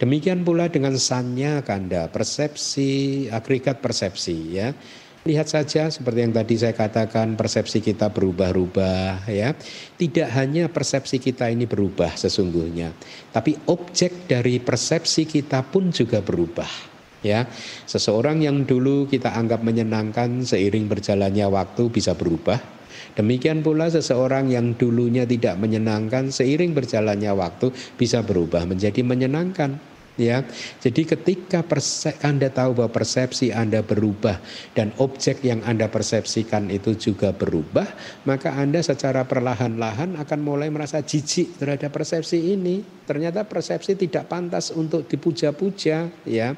Demikian pula dengan sanya kanda, persepsi, agregat persepsi, ya. Lihat saja seperti yang tadi saya katakan, persepsi kita berubah-ubah, ya. Tidak hanya persepsi kita ini berubah sesungguhnya, tapi objek dari persepsi kita pun juga berubah, ya. Seseorang yang dulu kita anggap menyenangkan seiring berjalannya waktu bisa berubah. Demikian pula seseorang yang dulunya tidak menyenangkan seiring berjalannya waktu bisa berubah menjadi menyenangkan. Ya, jadi ketika perse- Anda tahu bahwa persepsi Anda berubah dan objek yang Anda persepsikan itu juga berubah, maka Anda secara perlahan-lahan akan mulai merasa jijik terhadap persepsi ini. Ternyata persepsi tidak pantas untuk dipuja-puja, ya.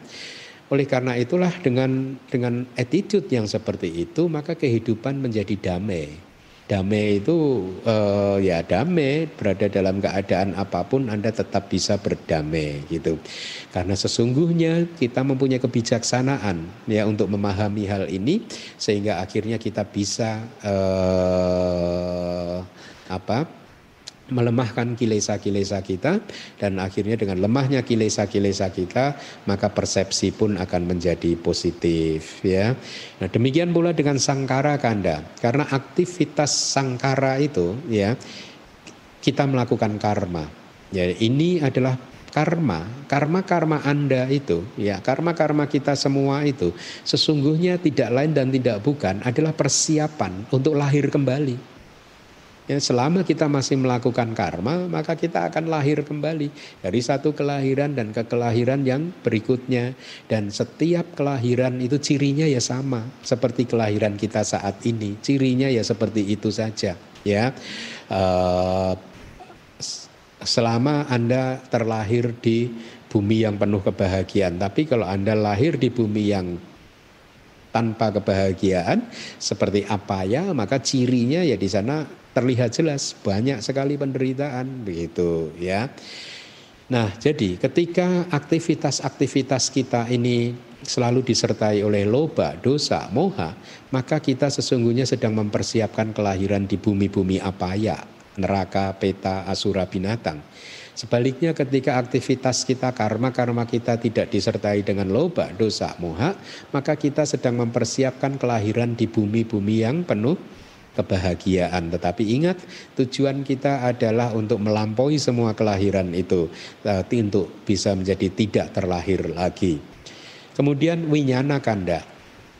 Oleh karena itulah dengan dengan attitude yang seperti itu, maka kehidupan menjadi damai. Damai itu uh, ya damai, berada dalam keadaan apapun Anda tetap bisa berdamai gitu. Karena sesungguhnya kita mempunyai kebijaksanaan, ya, untuk memahami hal ini sehingga akhirnya kita bisa uh, apa? melemahkan kilesa-kilesa kita, dan akhirnya dengan lemahnya kilesa-kilesa kita maka persepsi pun akan menjadi positif, ya. Nah, demikian pula dengan sangkara kanda, karena aktivitas sangkara itu, ya, kita melakukan karma. Ya, ini adalah karma, karma-karma Anda itu, ya, karma-karma kita semua itu sesungguhnya tidak lain dan tidak bukan adalah persiapan untuk lahir kembali. Ya, selama kita masih melakukan karma, maka kita akan lahir kembali dari satu kelahiran dan ke kelahiran yang berikutnya. Dan setiap kelahiran itu cirinya ya sama seperti kelahiran kita saat ini. Cirinya ya seperti itu saja, ya. Uh, selama Anda terlahir di bumi yang penuh kebahagiaan, tapi kalau Anda lahir di bumi yang tanpa kebahagiaan, seperti apa ya, maka cirinya ya di sana terlihat jelas, banyak sekali penderitaan begitu, ya. Nah, jadi ketika aktivitas-aktivitas kita ini selalu disertai oleh loba, dosa, moha, maka kita sesungguhnya sedang mempersiapkan kelahiran di bumi-bumi apaya, neraka, peta, asura, binatang. Sebaliknya ketika aktivitas kita, karma-karma kita tidak disertai dengan loba, dosa, moha, maka kita sedang mempersiapkan kelahiran di bumi-bumi yang penuh kebahagiaan. Tetapi ingat, tujuan kita adalah untuk melampaui semua kelahiran itu, untuk bisa menjadi tidak terlahir lagi. Kemudian winyana kanda,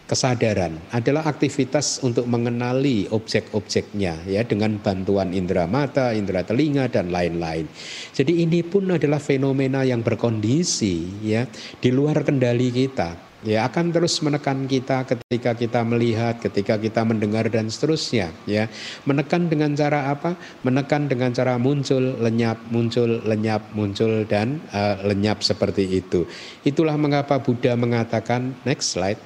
kesadaran adalah aktivitas untuk mengenali objek-objeknya ya, dengan bantuan indera mata, indera telinga dan lain-lain. Jadi ini pun adalah fenomena yang berkondisi ya, di luar kendali kita. Ya, akan terus menekan kita ketika kita melihat, ketika kita mendengar dan seterusnya ya. Menekan dengan cara apa? Menekan dengan cara muncul, lenyap, muncul, lenyap, muncul dan uh, lenyap seperti itu. Itulah mengapa Buddha mengatakan, next slide,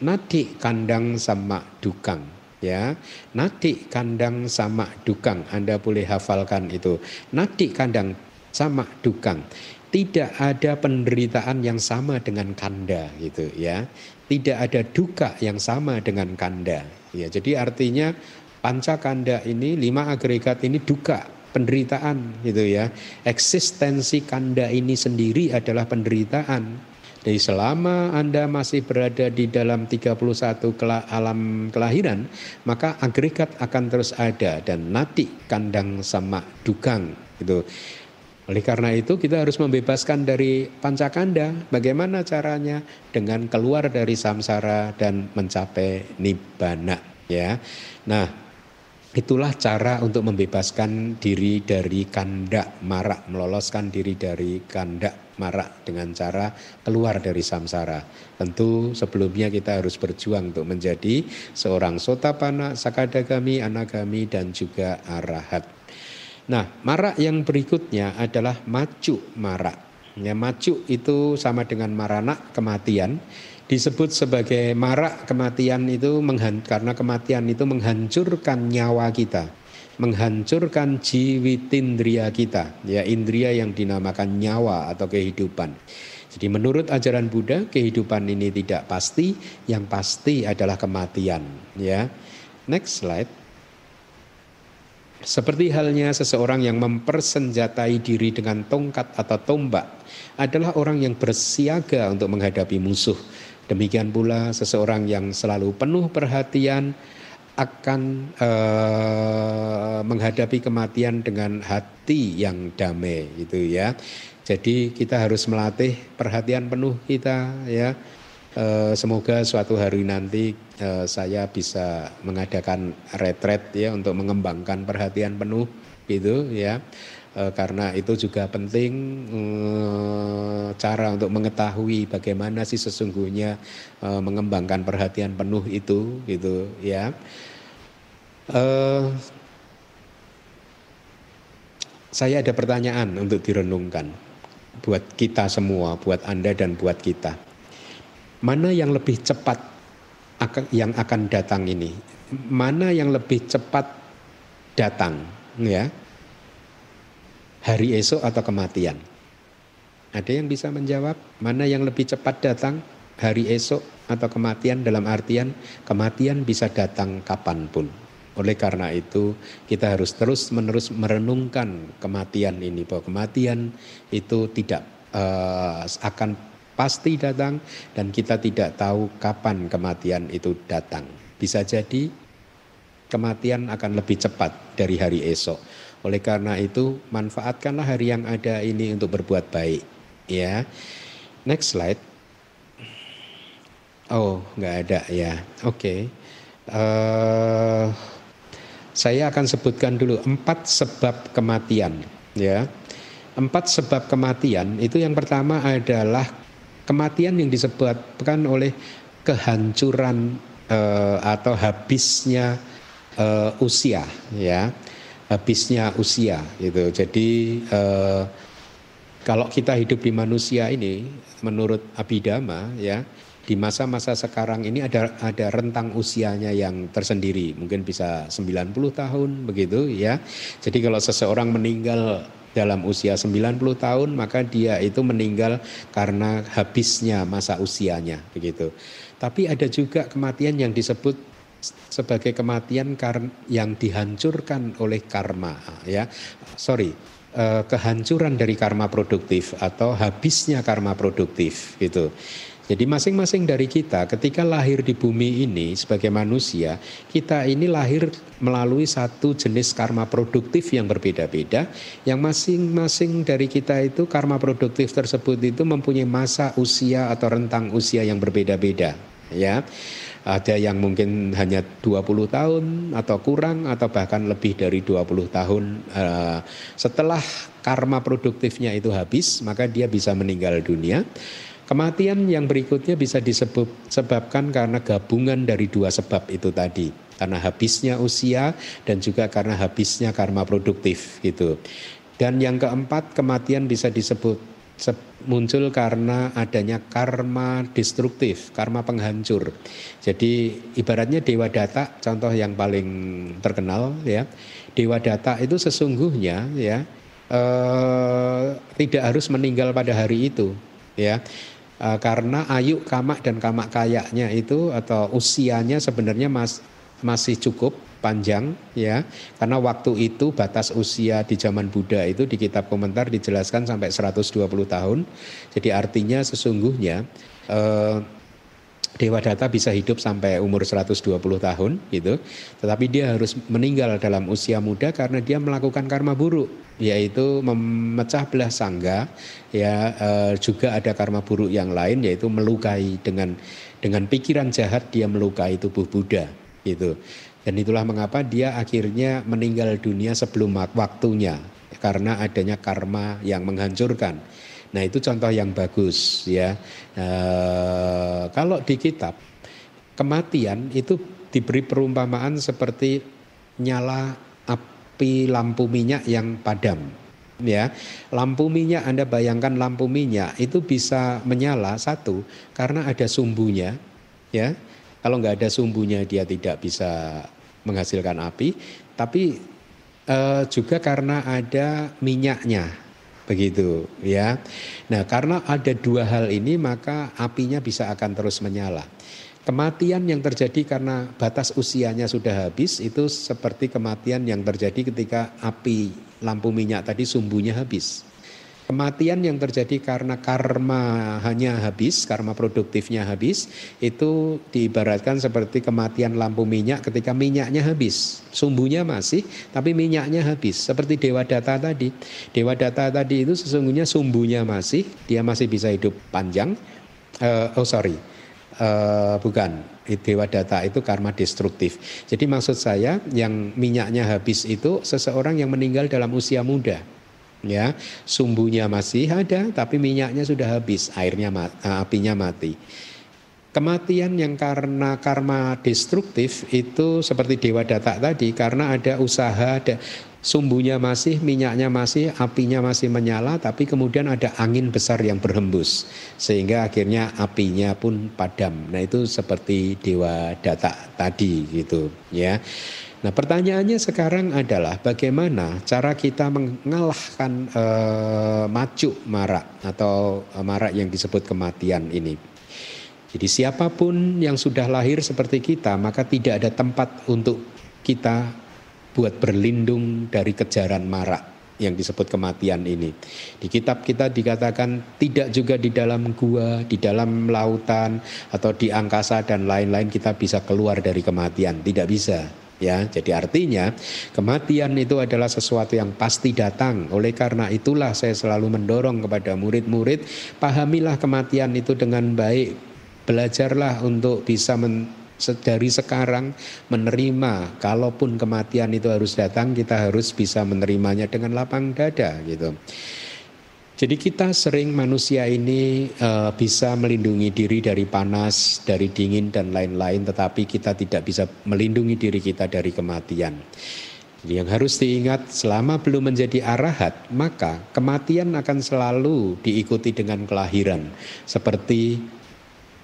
nadi kandang sama dukang ya. Nadi kandang sama dukang, Anda boleh hafalkan itu. Nadi kandang sama dukang. Tidak ada penderitaan yang sama dengan kanda gitu ya. Tidak ada duka yang sama dengan kanda. Ya, jadi artinya panca kanda ini, lima agregat ini duka, penderitaan gitu ya. Eksistensi kanda ini sendiri adalah penderitaan. Jadi selama Anda masih berada di dalam tiga puluh satu alam kelahiran, maka agregat akan terus ada dan nadi kandang sama dukang gitu. Oleh karena itu kita harus membebaskan dari pancakanda. Bagaimana caranya? Dengan keluar dari samsara dan mencapai nibbana ya. Nah, itulah cara untuk membebaskan diri dari kanda mara, meloloskan diri dari kanda mara dengan cara keluar dari samsara. Tentu sebelumnya kita harus berjuang untuk menjadi seorang sotapana, sakadagami, anagami dan juga arahat. Nah, mara yang berikutnya adalah macu mara. Ya, macu itu sama dengan marana, kematian. Disebut sebagai mara kematian itu menghan- karena kematian itu menghancurkan nyawa kita, menghancurkan jiwitindria kita, ya indria yang dinamakan nyawa atau kehidupan. Jadi menurut ajaran Buddha, kehidupan ini tidak pasti, yang pasti adalah kematian, ya. Next slide. Seperti halnya seseorang yang mempersenjatai diri dengan tongkat atau tombak adalah orang yang bersiaga untuk menghadapi musuh. Demikian pula seseorang yang selalu penuh perhatian akan eh, menghadapi kematian dengan hati yang damai gitu ya. Jadi kita harus melatih perhatian penuh kita ya. Uh, semoga suatu hari nanti uh, saya bisa mengadakan retret ya untuk mengembangkan perhatian penuh gitu ya. Uh, karena itu juga penting uh, cara untuk mengetahui bagaimana sih sesungguhnya uh, mengembangkan perhatian penuh itu gitu ya. Uh, saya ada pertanyaan untuk direnungkan buat kita semua, buat Anda dan buat kita. Mana yang lebih cepat yang akan datang ini? Mana yang lebih cepat datang ya? Hari esok atau kematian? Ada yang bisa menjawab? Mana yang lebih cepat datang? Hari esok atau kematian? Dalam artian kematian bisa datang kapanpun. Oleh karena itu kita harus terus-menerus merenungkan kematian ini. Bahwa kematian itu tidak uh, akan pasti datang dan kita tidak tahu kapan kematian itu datang. Bisa jadi kematian akan lebih cepat dari hari esok. Oleh karena itu manfaatkanlah hari yang ada ini untuk berbuat baik. Ya, next slide. Oh, nggak ada ya. Oke. Okay. Uh, saya akan sebutkan dulu empat sebab kematian. Ya, empat sebab kematian itu yang pertama adalah kematian yang disebabkan oleh kehancuran eh, atau habisnya eh, usia, ya, habisnya usia gitu. Jadi eh, kalau kita hidup di manusia ini, menurut Abhidhamma, ya, di masa-masa sekarang ini ada ada rentang usianya yang tersendiri, mungkin bisa sembilan puluh tahun begitu, ya. Jadi kalau seseorang meninggal dalam usia sembilan puluh tahun maka dia itu meninggal karena habisnya masa usianya begitu. Tapi ada juga kematian yang disebut sebagai kematian yang dihancurkan oleh karma ya. Sorry, kehancuran dari karma produktif atau habisnya karma produktif gitu. Jadi masing-masing dari kita ketika lahir di bumi ini sebagai manusia, kita ini lahir melalui satu jenis karma produktif yang berbeda-beda, yang masing-masing dari kita itu karma produktif tersebut itu mempunyai masa usia atau rentang usia yang berbeda-beda, ya. Ada yang mungkin hanya dua puluh tahun atau kurang atau bahkan lebih dari dua puluh tahun. Uh, setelah karma produktifnya itu habis, maka dia bisa meninggal dunia. Kematian yang berikutnya bisa disebabkan karena gabungan dari dua sebab itu tadi. Karena habisnya usia dan juga karena habisnya karma produktif gitu. Dan yang keempat, kematian bisa disebut muncul karena adanya karma destruktif, karma penghancur. Jadi ibaratnya Dewa Datta, contoh yang paling terkenal ya. Dewa Datta itu sesungguhnya ya eh, tidak harus meninggal pada hari itu ya. Eh, karena ayu kamak dan kamak kayaknya itu atau usianya sebenarnya mas, masih cukup panjang ya, karena waktu itu batas usia di zaman Buddha itu di kitab komentar dijelaskan sampai seratus dua puluh tahun. Jadi artinya sesungguhnya eh, Dewa Datta bisa hidup sampai umur seratus dua puluh tahun gitu, tetapi dia harus meninggal dalam usia muda karena dia melakukan karma buruk, yaitu memecah belah sangga ya. Eh, juga ada karma buruk yang lain, yaitu melukai dengan dengan pikiran jahat, dia melukai tubuh Buddha gitu. Dan itulah mengapa dia akhirnya meninggal dunia sebelum waktunya, karena adanya karma yang menghancurkan. Nah itu contoh yang bagus ya. E, kalau di kitab, kematian itu diberi perumpamaan seperti nyala api lampu minyak yang padam. Ya, lampu minyak, Anda bayangkan lampu minyak itu bisa menyala satu karena ada sumbunya ya. Kalau nggak ada sumbunya dia tidak bisa menghasilkan api, tapi e, juga karena ada minyaknya, begitu ya. Nah karena ada dua hal ini maka apinya bisa akan terus menyala. Kematian yang terjadi karena batas usianya sudah habis itu seperti kematian yang terjadi ketika api lampu minyak tadi sumbunya habis. Kematian yang terjadi karena karma hanya habis, karma produktifnya habis, itu diibaratkan seperti kematian lampu minyak ketika minyaknya habis. Sumbunya masih, tapi minyaknya habis. Seperti Dewa Datta tadi. Dewa Datta tadi itu sesungguhnya sumbunya masih, dia masih bisa hidup panjang. Uh, oh sorry, uh, bukan. Dewa Datta itu karma destruktif. Jadi maksud saya yang minyaknya habis itu seseorang yang meninggal dalam usia muda. Ya, sumbunya masih ada tapi minyaknya sudah habis, airnya mati, apinya mati. Kematian yang karena karma destruktif itu seperti Dewa Datta tadi, karena ada usaha, ada sumbunya masih, minyaknya masih, apinya masih menyala, tapi kemudian ada angin besar yang berhembus sehingga akhirnya apinya pun padam. Nah itu seperti Dewa Datta tadi gitu ya. Nah pertanyaannya sekarang adalah bagaimana cara kita mengalahkan e, maju mara atau mara yang disebut kematian ini. Jadi siapapun yang sudah lahir seperti kita maka tidak ada tempat untuk kita buat berlindung dari kejaran mara yang disebut kematian ini. Di kitab kita dikatakan tidak juga di dalam gua, di dalam lautan atau di angkasa dan lain-lain kita bisa keluar dari kematian, tidak bisa. Ya, jadi artinya kematian itu adalah sesuatu yang pasti datang. Oleh karena itulah saya selalu mendorong kepada murid-murid, pahamilah kematian itu dengan baik. Belajarlah untuk bisa men, dari sekarang menerima. Kalaupun kematian itu harus datang, kita harus bisa menerimanya dengan lapang dada gitu. Jadi kita sering manusia ini uh, bisa melindungi diri dari panas, dari dingin dan lain-lain, tetapi kita tidak bisa melindungi diri kita dari kematian. Jadi yang harus diingat, selama belum menjadi arahat, maka kematian akan selalu diikuti dengan kelahiran. Seperti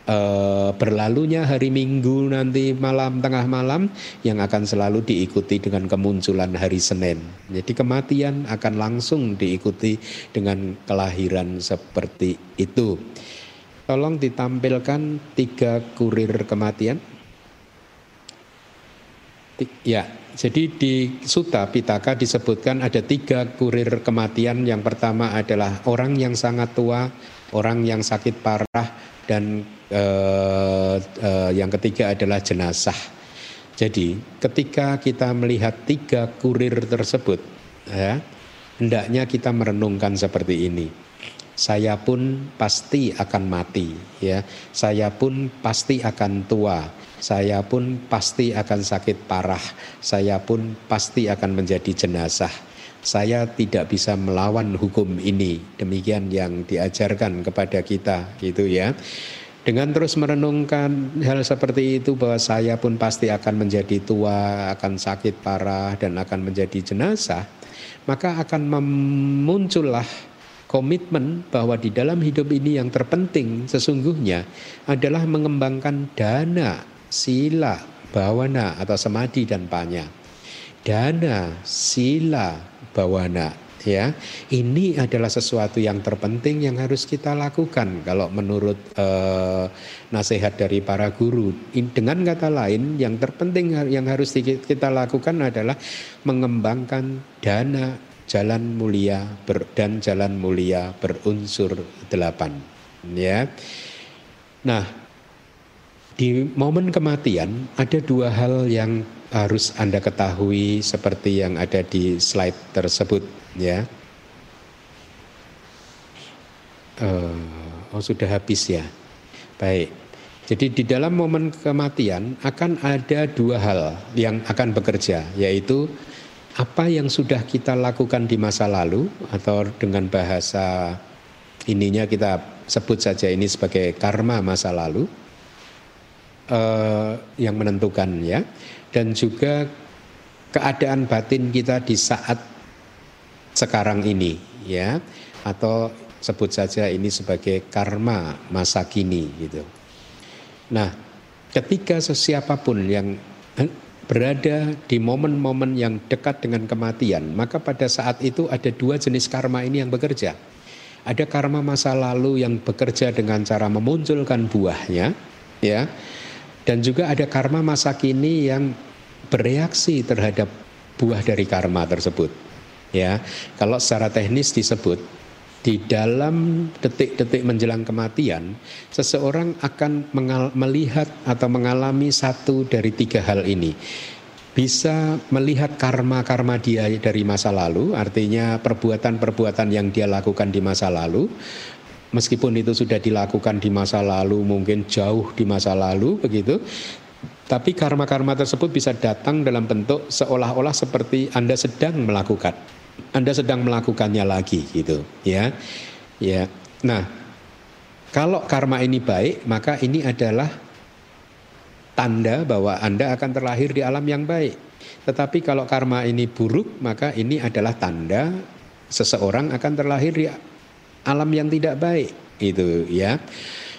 uh, berlalunya hari Minggu nanti malam, tengah malam, yang akan selalu diikuti dengan kemunculan hari Senin. Jadi kematian akan langsung diikuti dengan kelahiran seperti itu. Tolong ditampilkan tiga kurir kematian. Ya, jadi di Sutta Pitaka disebutkan ada tiga kurir kematian. Yang pertama adalah orang yang sangat tua, orang yang sakit parah, dan eh, eh, yang ketiga adalah jenazah. Jadi ketika kita melihat tiga kurir tersebut, ya, hendaknya kita merenungkan seperti ini. Saya pun pasti akan mati, ya. Saya pun pasti akan tua. Saya pun pasti akan sakit parah. Saya pun pasti akan menjadi jenazah. Saya tidak bisa melawan hukum ini. Demikian yang diajarkan kepada kita, gitu ya. Dengan terus merenungkan hal seperti itu, bahwa saya pun pasti akan menjadi tua, akan sakit parah, dan akan menjadi jenazah, maka akan memuncullah komitmen bahwa di dalam hidup ini yang terpenting sesungguhnya adalah mengembangkan dana, sila, bawana atau samadhi dan panya. Dana, sila, bawana, ya. Ini adalah sesuatu yang terpenting yang harus kita lakukan kalau menurut eh, nasihat dari para guru. Dengan kata lain, yang terpenting yang harus kita lakukan adalah mengembangkan dana, jalan mulia ber, dan jalan mulia berunsur delapan, ya. Nah, di momen kematian ada dua hal yang harus Anda ketahui seperti yang ada di slide tersebut, ya. Uh, oh sudah habis ya. Baik. Jadi di dalam momen kematian akan ada dua hal yang akan bekerja, yaitu apa yang sudah kita lakukan di masa lalu, atau dengan bahasa ininya kita sebut saja ini sebagai karma masa lalu, eh, yang menentukan, ya. Dan juga keadaan batin kita di saat sekarang ini, ya, atau sebut saja ini sebagai karma masa kini, gitu. Nah, ketika sesiapapun yang berada di momen-momen yang dekat dengan kematian, maka pada saat itu ada dua jenis karma ini yang bekerja. Ada karma masa lalu yang bekerja dengan cara memunculkan buahnya, ya. Dan juga ada karma masa kini yang bereaksi terhadap buah dari karma tersebut, ya. Kalau secara teknis disebut di dalam detik-detik menjelang kematian, seseorang akan mengal- melihat atau mengalami satu dari tiga hal ini. Bisa melihat karma-karma dia dari masa lalu, artinya perbuatan-perbuatan yang dia lakukan di masa lalu. Meskipun itu sudah dilakukan di masa lalu, mungkin jauh di masa lalu, begitu. Tapi karma-karma tersebut bisa datang dalam bentuk seolah-olah seperti Anda sedang melakukan. Anda sedang melakukannya lagi, gitu, ya. Ya. Nah, kalau karma ini baik, maka ini adalah tanda bahwa Anda akan terlahir di alam yang baik. Tetapi kalau karma ini buruk, maka ini adalah tanda seseorang akan terlahir di alam yang tidak baik, itu, ya.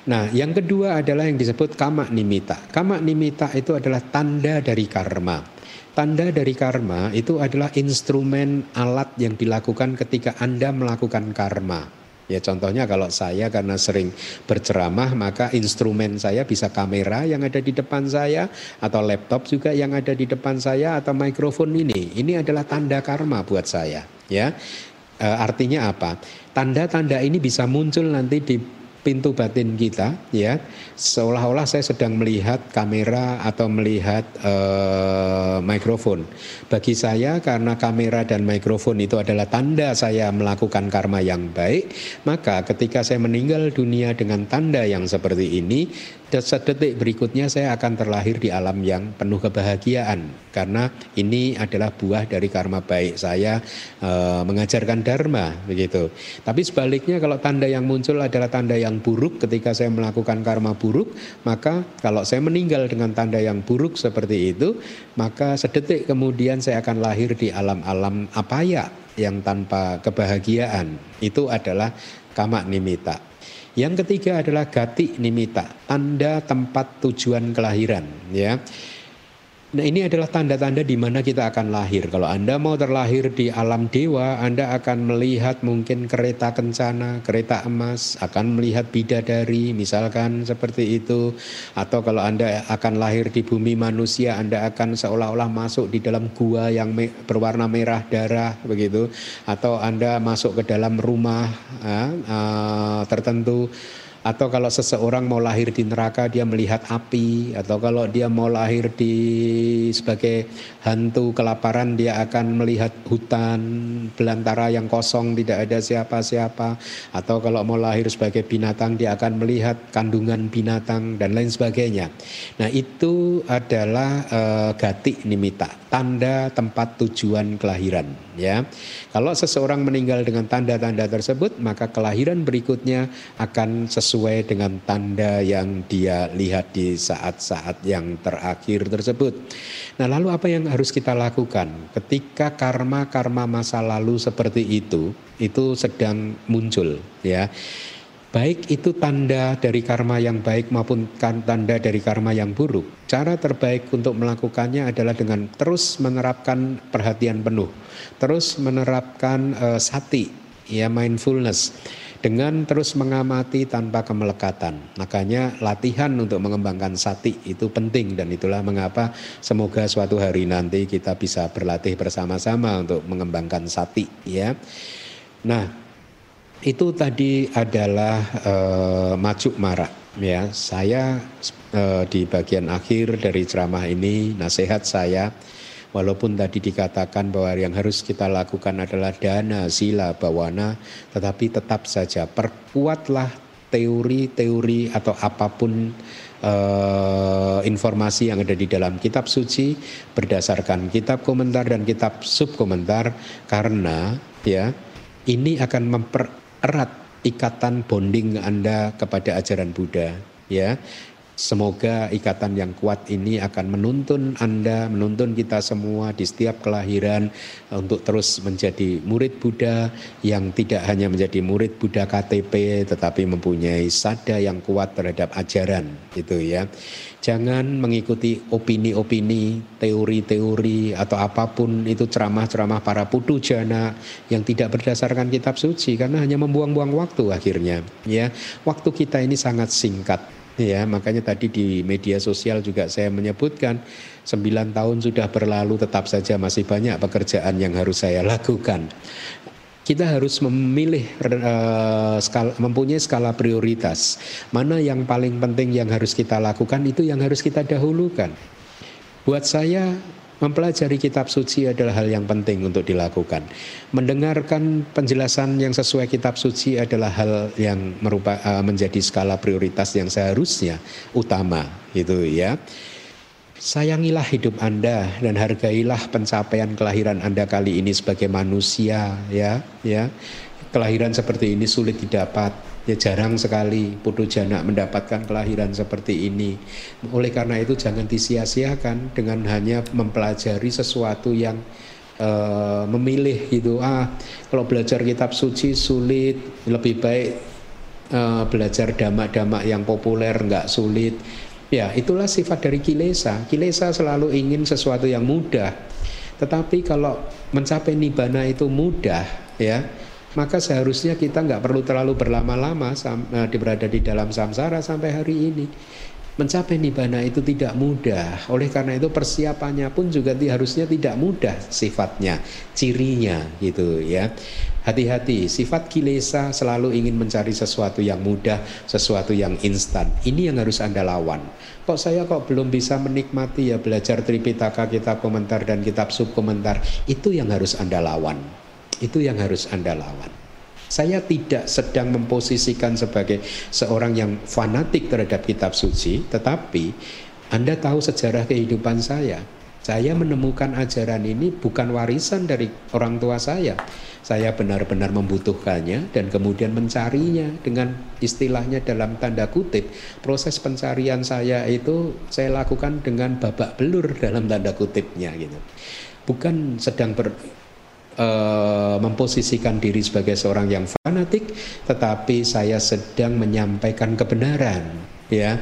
Nah, yang kedua adalah yang disebut kama nimita. Kama nimita itu adalah tanda dari karma. Tanda dari karma itu adalah instrumen, alat yang dilakukan ketika Anda melakukan karma. Ya, contohnya kalau saya karena sering berceramah, maka instrumen saya bisa kamera yang ada di depan saya, atau laptop juga yang ada di depan saya, atau mikrofon ini. Ini adalah tanda karma buat saya, ya. E, artinya apa? Tanda-tanda ini bisa muncul nanti di pintu batin kita, ya, seolah-olah saya sedang melihat kamera atau melihat uh, mikrofon. Bagi saya, karena kamera dan mikrofon itu adalah tanda saya melakukan karma yang baik, maka ketika saya meninggal dunia dengan tanda yang seperti ini, sedetik berikutnya saya akan terlahir di alam yang penuh kebahagiaan, karena ini adalah buah dari karma baik saya uh, mengajarkan dharma, begitu. Tapi sebaliknya, kalau tanda yang muncul adalah tanda yang buruk ketika saya melakukan karma buruk, maka kalau saya meninggal dengan tanda yang buruk seperti itu, maka sedetik kemudian saya akan lahir di alam-alam apaya yang tanpa kebahagiaan. Itu adalah kama nimita. Yang ketiga adalah gati nimita, tanda tempat tujuan kelahiran, ya. Nah, ini adalah tanda-tanda di mana kita akan lahir. Kalau Anda mau terlahir di alam dewa, Anda akan melihat mungkin kereta kencana, kereta emas, akan melihat bidadari, misalkan seperti itu. Atau kalau Anda akan lahir di bumi manusia, Anda akan seolah-olah masuk di dalam gua yang me- berwarna merah darah, begitu. Atau Anda masuk ke dalam rumah uh, uh, tertentu. Atau kalau seseorang mau lahir di neraka dia melihat api, atau kalau dia mau lahir di sebagai hantu kelaparan dia akan melihat hutan belantara yang kosong tidak ada siapa-siapa, atau kalau mau lahir sebagai binatang dia akan melihat kandungan binatang dan lain sebagainya. Nah, itu adalah e, gati nimitta, tanda tempat tujuan kelahiran, ya. Kalau seseorang meninggal dengan tanda-tanda tersebut, maka kelahiran berikutnya akan sesuai sesuai dengan tanda yang dia lihat di saat-saat yang terakhir tersebut. Nah, lalu apa yang harus kita lakukan ketika karma-karma masa lalu seperti itu itu sedang muncul, ya. Baik itu tanda dari karma yang baik maupun tanda dari karma yang buruk. Cara terbaik untuk melakukannya adalah dengan terus menerapkan perhatian penuh, terus menerapkan uh, sati, ya, mindfulness. Dengan terus mengamati tanpa kemelekatan. Makanya latihan untuk mengembangkan sati itu penting. Dan itulah mengapa semoga suatu hari nanti kita bisa berlatih bersama-sama untuk mengembangkan sati, ya. Nah, itu tadi adalah e, majuk mara, ya. Saya e, di bagian akhir dari ceramah ini, nasihat saya, walaupun tadi dikatakan bahwa yang harus kita lakukan adalah dana, sila, bawana, tetapi tetap saja perkuatlah teori-teori atau apapun eh, informasi yang ada di dalam kitab suci berdasarkan kitab komentar dan kitab subkomentar, karena ya ini akan mempererat ikatan bonding Anda kepada ajaran Buddha, ya. Semoga ikatan yang kuat ini akan menuntun Anda, menuntun kita semua di setiap kelahiran untuk terus menjadi murid Buddha yang tidak hanya menjadi murid Buddha K T P tetapi mempunyai sada yang kuat terhadap ajaran, gitu ya. Jangan mengikuti opini-opini, teori-teori atau apapun itu, ceramah-ceramah para Putujana yang tidak berdasarkan kitab suci, karena hanya membuang-buang waktu akhirnya, ya. Waktu kita ini sangat singkat. Ya, makanya tadi di media sosial juga saya menyebutkan sembilan tahun sudah berlalu tetap saja masih banyak pekerjaan yang harus saya lakukan. Kita harus memilih, uh, skala, mempunyai skala prioritas. Mana yang paling penting yang harus kita lakukan, itu yang harus kita dahulukan. Buat saya mempelajari kitab suci adalah hal yang penting untuk dilakukan. Mendengarkan penjelasan yang sesuai kitab suci adalah hal yang merupa, menjadi skala prioritas yang seharusnya utama, gitu ya. Sayangilah hidup Anda dan hargailah pencapaian kelahiran Anda kali ini sebagai manusia, ya, ya. Kelahiran seperti ini sulit didapat. Ya, jarang sekali Putujana mendapatkan kelahiran seperti ini. Oleh karena itu jangan disia-siakan dengan hanya mempelajari sesuatu yang uh, memilih gitu. Ah, kalau belajar kitab suci sulit, lebih baik uh, belajar dhamma-dhamma yang populer, nggak sulit. Ya, itulah sifat dari Kilesa. Kilesa selalu ingin sesuatu yang mudah. Tetapi kalau mencapai Nibbana itu mudah, ya, maka seharusnya kita nggak perlu terlalu berlama-lama berada di dalam samsara sampai hari ini. Mencapai Nibbana itu tidak mudah. Oleh karena itu persiapannya pun juga harusnya tidak mudah sifatnya, cirinya, gitu ya. Hati-hati, sifat Kilesa selalu ingin mencari sesuatu yang mudah, sesuatu yang instan. Ini yang harus Anda lawan. Kok saya kok belum bisa menikmati ya belajar Tipitaka, kitab komentar dan kitab subkomentar. Itu yang harus Anda lawan. Itu yang harus Anda lawan. Saya tidak sedang memposisikan sebagai seorang yang fanatik terhadap kitab suci, tetapi Anda tahu sejarah kehidupan saya. Saya menemukan ajaran ini bukan warisan dari orang tua saya. Saya benar-benar membutuhkannya dan kemudian mencarinya dengan istilahnya dalam tanda kutip. Proses pencarian saya itu saya lakukan dengan babak belur dalam tanda kutipnya, gitu. Bukan sedang ber Uh, memposisikan diri sebagai seorang yang fanatik, tetapi saya sedang menyampaikan kebenaran, ya,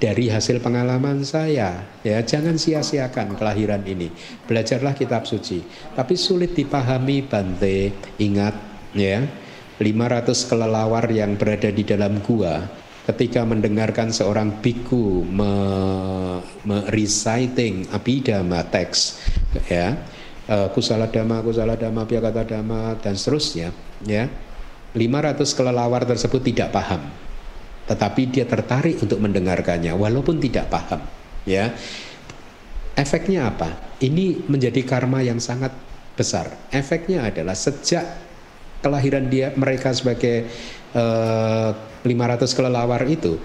dari hasil pengalaman saya, ya. Jangan sia-siakan kelahiran ini. Belajarlah kitab suci. Tapi sulit dipahami, Bante, ingat ya, lima ratus kelelawar yang berada di dalam gua ketika mendengarkan seorang biku me-reciting Abhidhamma teks, ya, Kusala dhamma, kusala dhamma, piakata dhamma, dan seterusnya, ya. lima ratus kelelawar tersebut tidak paham. tetapi dia tertarik untuk mendengarkannya walaupun tidak paham, ya. Efeknya apa? Ini menjadi karma yang sangat besar. Efeknya adalah sejak kelahiran dia, mereka sebagai eh, lima ratus kelelawar itu,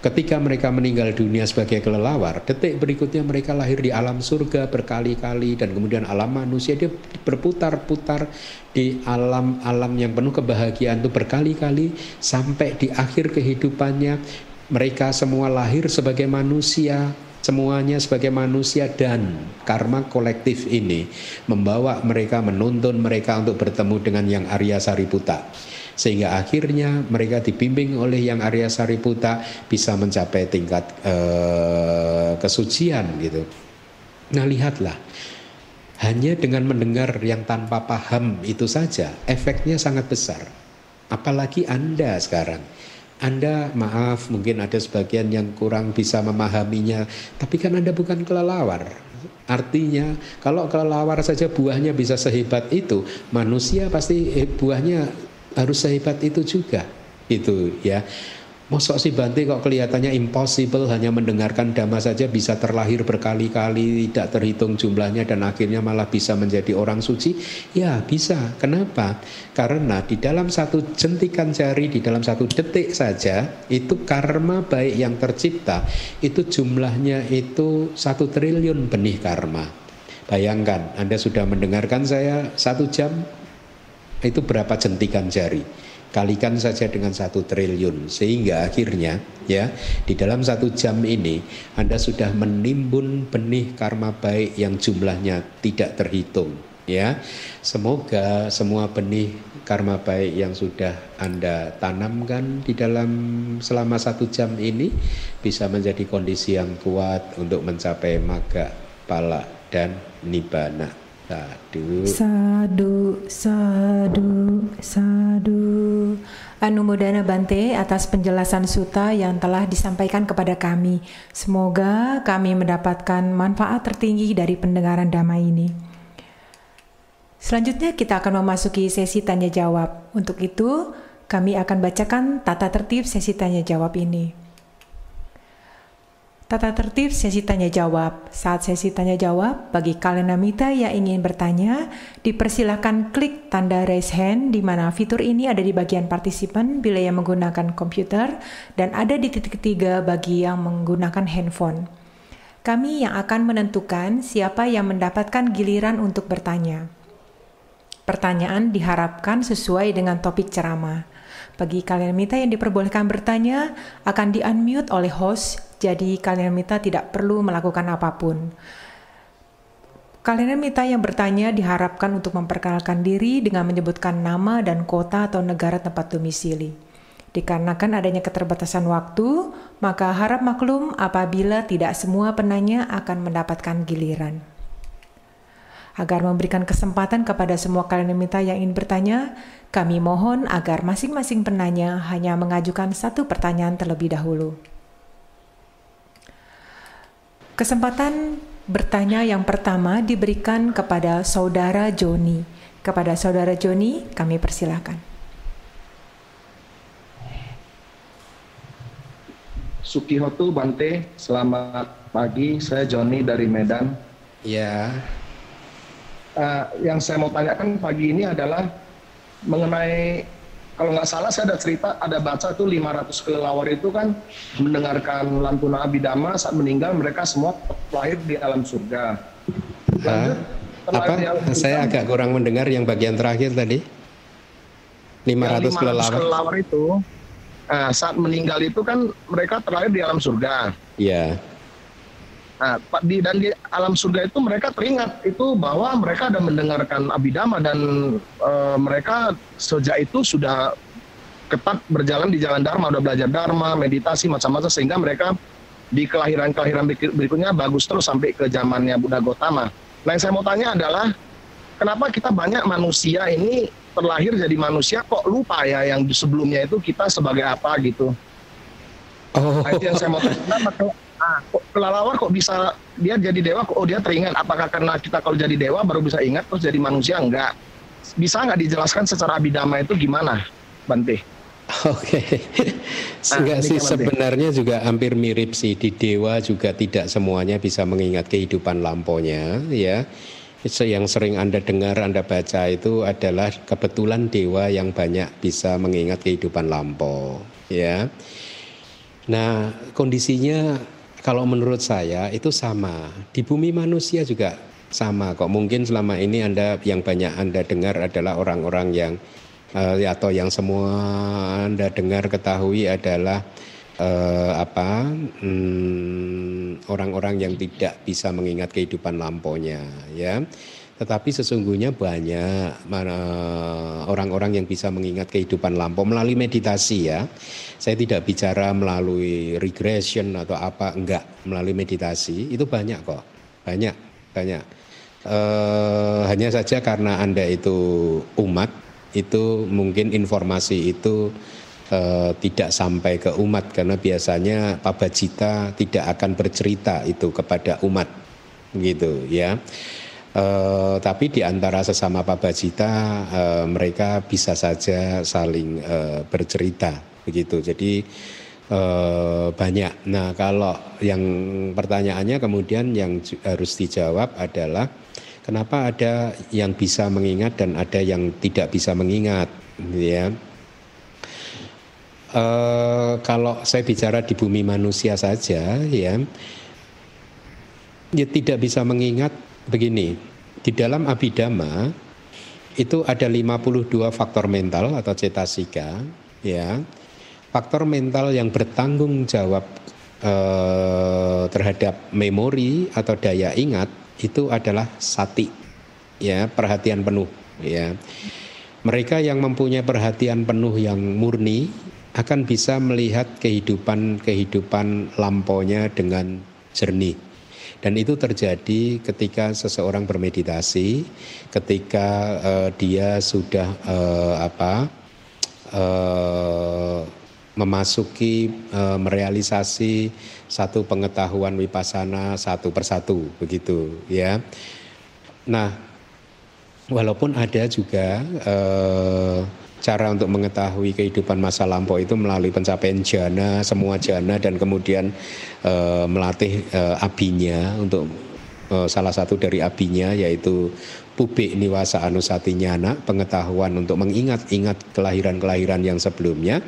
ketika mereka meninggal dunia sebagai kelelawar, detik berikutnya mereka lahir di alam surga berkali-kali, dan kemudian alam manusia, dia berputar-putar di alam-alam yang penuh kebahagiaan itu berkali-kali, sampai di akhir kehidupannya mereka semua lahir sebagai manusia. Semuanya sebagai manusia, dan karma kolektif ini membawa mereka, menuntun mereka untuk bertemu dengan yang Arya Sariputa. Sehingga akhirnya mereka dibimbing oleh yang Arya Sariputa bisa mencapai tingkat eh, kesucian gitu. Nah lihatlah, hanya dengan mendengar yang tanpa paham itu saja efeknya sangat besar. Apalagi Anda sekarang. Anda, maaf, mungkin ada sebagian yang kurang bisa memahaminya, tapi kan Anda bukan kelelawar. Artinya, kalau kelelawar saja buahnya bisa sehebat itu, manusia pasti buahnya harus sehebat itu juga. Itu ya. Mosok si Bante kok kelihatannya impossible, hanya mendengarkan dhamma saja bisa terlahir berkali-kali, tidak terhitung jumlahnya, dan akhirnya malah bisa menjadi orang suci. Ya bisa, kenapa? Karena di dalam satu jentikan jari, di dalam satu detik saja, itu karma baik yang tercipta, itu jumlahnya itu satu triliun benih karma. Bayangkan, Anda sudah mendengarkan saya satu jam, itu berapa jentikan jari? Kalikan saja dengan satu triliun, sehingga akhirnya ya di dalam satu jam ini Anda sudah menimbun benih karma baik yang jumlahnya tidak terhitung, ya. Semoga semua benih karma baik yang sudah Anda tanamkan di dalam selama satu jam ini bisa menjadi kondisi yang kuat untuk mencapai magga, pala, dan nibbana. Sadu. Sadu, sadu, sadu. Anumodana Bante atas penjelasan sutta yang telah disampaikan kepada kami. Semoga kami mendapatkan manfaat tertinggi dari pendengaran dhamma ini. Selanjutnya kita akan memasuki sesi tanya jawab. Untuk itu kami akan bacakan tata tertib sesi tanya jawab ini. Tata tertib sesi tanya-jawab. Saat sesi tanya-jawab, bagi kalenamita yang ingin bertanya, dipersilahkan klik tanda raise hand, di mana fitur ini ada di bagian partisipan bila yang menggunakan komputer, dan ada di titik ketiga bagi yang menggunakan handphone. Kami yang akan menentukan siapa yang mendapatkan giliran untuk bertanya. Pertanyaan diharapkan sesuai dengan topik ceramah. Bagi kalenamita yang diperbolehkan bertanya, akan di-unmute oleh host. Jadi kalenamita tidak perlu melakukan apapun. Kalenamita yang bertanya diharapkan untuk memperkenalkan diri dengan menyebutkan nama dan kota atau negara tempat domisili. Dikarenakan adanya keterbatasan waktu, maka harap maklum apabila tidak semua penanya akan mendapatkan giliran. Agar memberikan kesempatan kepada semua kalenamita yang ingin bertanya, kami mohon agar masing-masing penanya hanya mengajukan satu pertanyaan terlebih dahulu. Kesempatan bertanya yang pertama diberikan kepada Saudara Joni. Kepada Saudara Joni, kami persilahkan. Sukihotu Bante, selamat pagi. Saya Joni dari Medan. Ya. Uh, yang saya mau tanyakan pagi ini adalah mengenai, kalau nggak salah saya ada cerita, ada baca tuh lima ratus kelelawar itu kan mendengarkan lantunan Abhidhamma, saat meninggal mereka semua lahir di alam surga. Lanjut, apa? Alam saya agak kurang mendengar yang bagian terakhir tadi. lima ratus, lima ratus kelelawar. kelelawar itu nah, saat meninggal itu kan mereka terlahir di alam surga. Iya. Nah, di, dan di alam surga itu mereka teringat itu bahwa mereka ada mendengarkan Abhidhamma, dan e, mereka sejak itu sudah ketat berjalan di jalan dharma, sudah belajar dharma, meditasi macam-macam, sehingga mereka di kelahiran-kelahiran berikutnya bagus terus sampai ke zamannya Buddha Gautama. Nah, yang saya mau tanya adalah kenapa kita banyak manusia ini terlahir jadi manusia kok lupa ya yang sebelumnya itu kita sebagai apa gitu. Oh. Nah, itu yang saya mau tanya, kenapa Ah, kok, kelelawar kok bisa dia jadi dewa? Kok, oh dia teringat? Apakah karena kita kalau jadi dewa baru bisa ingat terus jadi manusia? Enggak. Bisa nggak dijelaskan secara Abhidhamma itu gimana, Bante? Oke, okay. Sih sebenarnya juga hampir mirip sih. Di dewa juga tidak semuanya bisa mengingat kehidupan lampaunya, ya. Yang sering Anda dengar, Anda baca itu adalah kebetulan dewa yang banyak bisa mengingat kehidupan lampau, ya. Nah, kondisinya kalau menurut saya itu sama. Di bumi manusia juga sama kok. Mungkin selama ini Anda yang banyak Anda dengar adalah orang-orang yang Uh, atau yang semua Anda dengar ketahui adalah uh, apa hmm, orang-orang yang tidak bisa mengingat kehidupan lampaunya, ya. Tetapi sesungguhnya banyak uh, orang-orang yang bisa mengingat kehidupan lampau melalui meditasi, ya. Saya tidak bicara melalui regression atau apa, enggak, melalui meditasi itu banyak kok, banyak banyak. Uh, hanya saja karena Anda itu umat, itu mungkin informasi itu uh, tidak sampai ke umat, karena biasanya Pabajita tidak akan bercerita itu kepada umat, gitu ya. Uh, tapi di antara sesama Pabajita uh, mereka bisa saja saling uh, bercerita, begitu. Jadi uh, banyak. Nah, kalau yang pertanyaannya kemudian yang harus dijawab adalah, kenapa ada yang bisa mengingat dan ada yang tidak bisa mengingat, ya? E, kalau saya bicara di bumi manusia saja, ya, dia tidak bisa mengingat begini. Di dalam Abhidhamma itu ada lima puluh dua faktor mental atau cetasika, ya. Faktor mental yang bertanggung jawab e, terhadap memori atau daya ingat itu adalah sati, ya, perhatian penuh, ya. Mereka yang mempunyai perhatian penuh yang murni akan bisa melihat kehidupan-kehidupan lampaunya dengan jernih. Dan itu terjadi ketika seseorang bermeditasi, ketika uh, dia sudah uh, apa uh, memasuki, e, merealisasi satu pengetahuan wipasana satu persatu, begitu ya. Nah, walaupun ada juga e, cara untuk mengetahui kehidupan masa lampau itu melalui pencapaian jhana, semua jhana, dan kemudian e, melatih e, abinya untuk e, salah satu dari abinya yaitu Pubik niwasa anusati nyana, pengetahuan untuk mengingat-ingat kelahiran-kelahiran yang sebelumnya.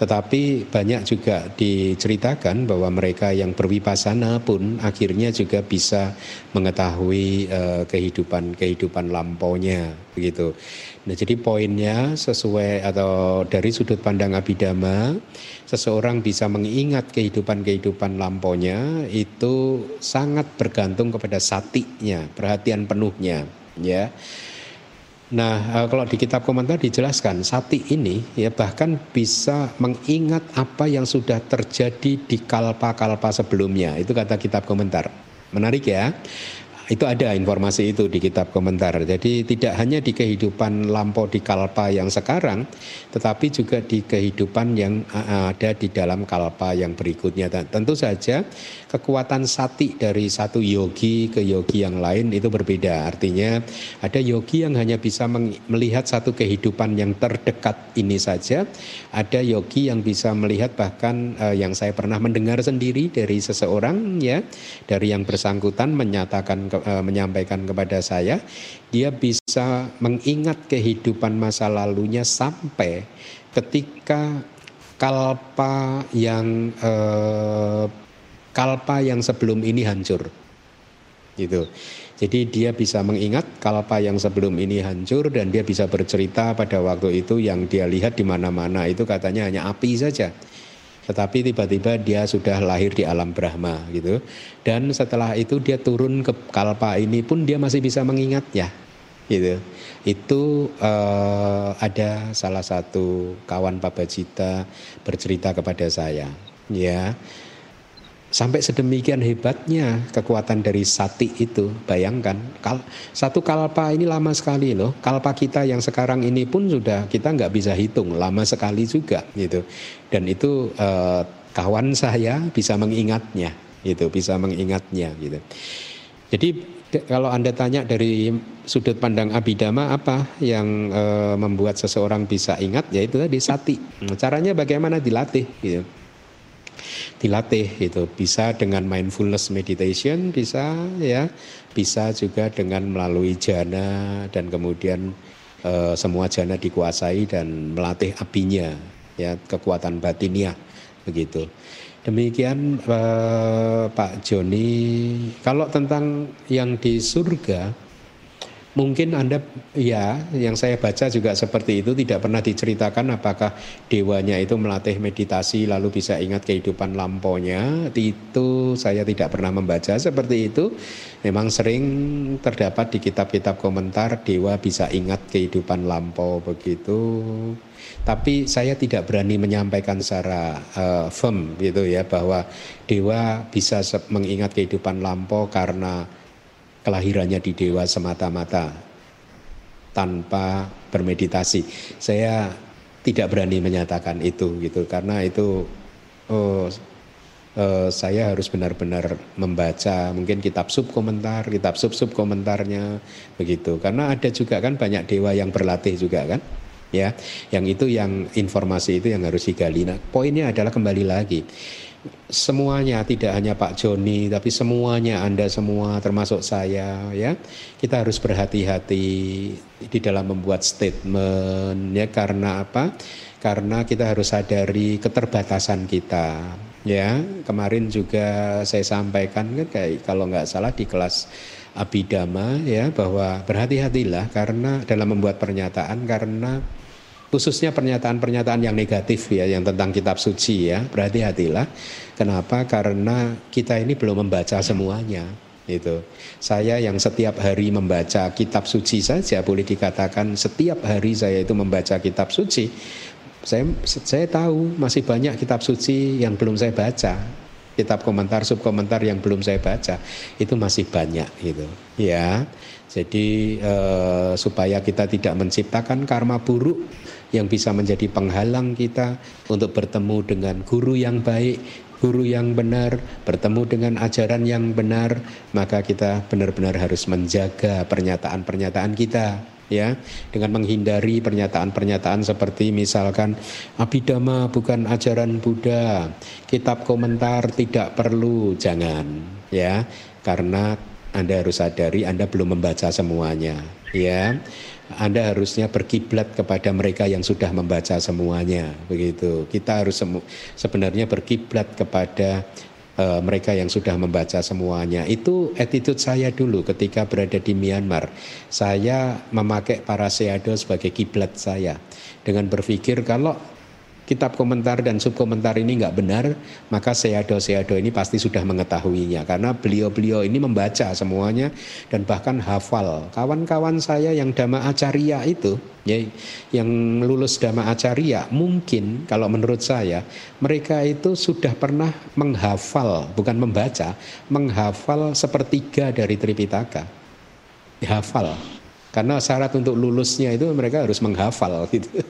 Tetapi banyak juga diceritakan bahwa mereka yang berwipasana pun akhirnya juga bisa mengetahui eh, kehidupan-kehidupan lampaunya, begitu. Nah, jadi poinnya sesuai atau dari sudut pandang Abhidhamma, seseorang bisa mengingat kehidupan-kehidupan lampaunya itu sangat bergantung kepada satinya, perhatian penuhnya, ya. Nah, kalau di kitab komentar dijelaskan sati ini, ya, bahkan bisa mengingat apa yang sudah terjadi di kalpa-kalpa sebelumnya. Itu kata kitab komentar. Menarik, ya. Itu ada informasi itu di kitab komentar. Jadi tidak hanya di kehidupan lampau di kalpa yang sekarang, tetapi juga di kehidupan yang ada di dalam kalpa yang berikutnya. Dan tentu saja kekuatan sati dari satu yogi ke yogi yang lain itu berbeda. Artinya ada yogi yang hanya bisa melihat satu kehidupan yang terdekat ini saja. Ada yogi yang bisa melihat, bahkan eh, yang saya pernah mendengar sendiri dari seseorang, ya, dari yang bersangkutan menyatakan ke, eh, menyampaikan kepada saya, dia bisa mengingat kehidupan masa lalunya sampai ketika kalpa yang eh, kalpa yang sebelum ini hancur, gitu. Jadi dia bisa mengingat kalpa yang sebelum ini hancur, dan dia bisa bercerita pada waktu itu yang dia lihat di mana-mana itu katanya hanya api saja. Tetapi tiba-tiba dia sudah lahir di alam Brahma, gitu. Dan setelah itu dia turun ke kalpa ini pun dia masih bisa mengingatnya, gitu. Itu eh, ada salah satu kawan Pabajita bercerita kepada saya, ya. Sampai sedemikian hebatnya kekuatan dari sati itu. Bayangkan, kal- satu kalpa ini lama sekali loh. Kalpa kita yang sekarang ini pun sudah kita nggak bisa hitung, lama sekali juga, gitu. Dan itu eh, kawan saya bisa mengingatnya, gitu, bisa mengingatnya, gitu. Jadi Kalau Anda tanya dari sudut pandang Abhidhamma apa yang e, membuat seseorang bisa ingat, yaitu tadi sati. Caranya bagaimana? Dilatih gitu. Dilatih gitu. Bisa dengan mindfulness meditation, bisa ya, bisa juga dengan melalui jhana dan kemudian e, semua jhana dikuasai dan melatih apinya ya, kekuatan batinnya begitu. Demikian eh, Pak Joni. Kalau tentang yang di surga, mungkin Anda ya, yang saya baca juga seperti itu, tidak pernah diceritakan apakah dewanya itu melatih meditasi lalu bisa ingat kehidupan lampaunya. Itu saya tidak pernah membaca seperti itu. Memang sering terdapat di kitab-kitab komentar dewa bisa ingat kehidupan lampau begitu. Tapi saya tidak berani menyampaikan secara uh, firm gitu ya, bahwa dewa bisa mengingat kehidupan lampau karena kelahirannya di dewa semata-mata tanpa bermeditasi. Saya tidak berani menyatakan itu gitu, karena itu oh, uh, saya harus benar-benar membaca mungkin kitab sub komentar, kitab sub-sub komentarnya begitu. Karena ada juga kan banyak dewa yang berlatih juga kan. Ya, yang itu yang informasi itu yang harus digali. Nah, poinnya adalah kembali lagi, semuanya tidak hanya Pak Joni, tapi semuanya Anda semua termasuk saya ya, kita harus berhati-hati di dalam membuat statement ya, karena apa? Karena kita harus sadari keterbatasan kita. Ya, kemarin juga saya sampaikan kan, kayak kalau nggak salah di kelas Abhidhamma ya, bahwa berhati-hatilah karena dalam membuat pernyataan, karena khususnya pernyataan-pernyataan yang negatif ya, yang tentang kitab suci ya, berhati-hatilah. Kenapa? Karena kita ini belum membaca semuanya itu. Saya yang setiap hari membaca kitab suci saja, boleh dikatakan setiap hari saya itu membaca kitab suci. Saya saya tahu masih banyak kitab suci yang belum saya baca, kitab komentar, subkomentar yang belum saya baca, itu masih banyak gitu ya. Jadi eh, supaya kita tidak menciptakan karma buruk yang bisa menjadi penghalang kita untuk bertemu dengan guru yang baik, guru yang benar, bertemu dengan ajaran yang benar, maka kita benar-benar harus menjaga pernyataan-pernyataan kita ya, dengan menghindari pernyataan-pernyataan seperti misalkan Abhidhamma bukan ajaran Buddha, kitab komentar tidak perlu, jangan ya, karena Anda harus sadari Anda belum membaca semuanya ya. Anda harusnya berkiblat kepada mereka yang sudah membaca semuanya begitu. Kita harus semu- sebenarnya berkiblat kepada Uh, mereka yang sudah membaca semuanya. Itu attitude saya dulu ketika berada di Myanmar. Saya memakai Paraseado sebagai kiblat saya, dengan berpikir kalau kitab komentar dan subkomentar ini nggak benar, maka Seado-Seado ini pasti sudah mengetahuinya, karena beliau-beliau ini membaca semuanya dan bahkan hafal. Kawan-kawan saya yang Dhamma Acarya itu ya, yang lulus Dhamma Acarya, mungkin kalau menurut saya mereka itu sudah pernah menghafal, bukan membaca, menghafal sepertiga dari Tripitaka. Hafal. Karena syarat untuk lulusnya itu mereka harus menghafal gitu.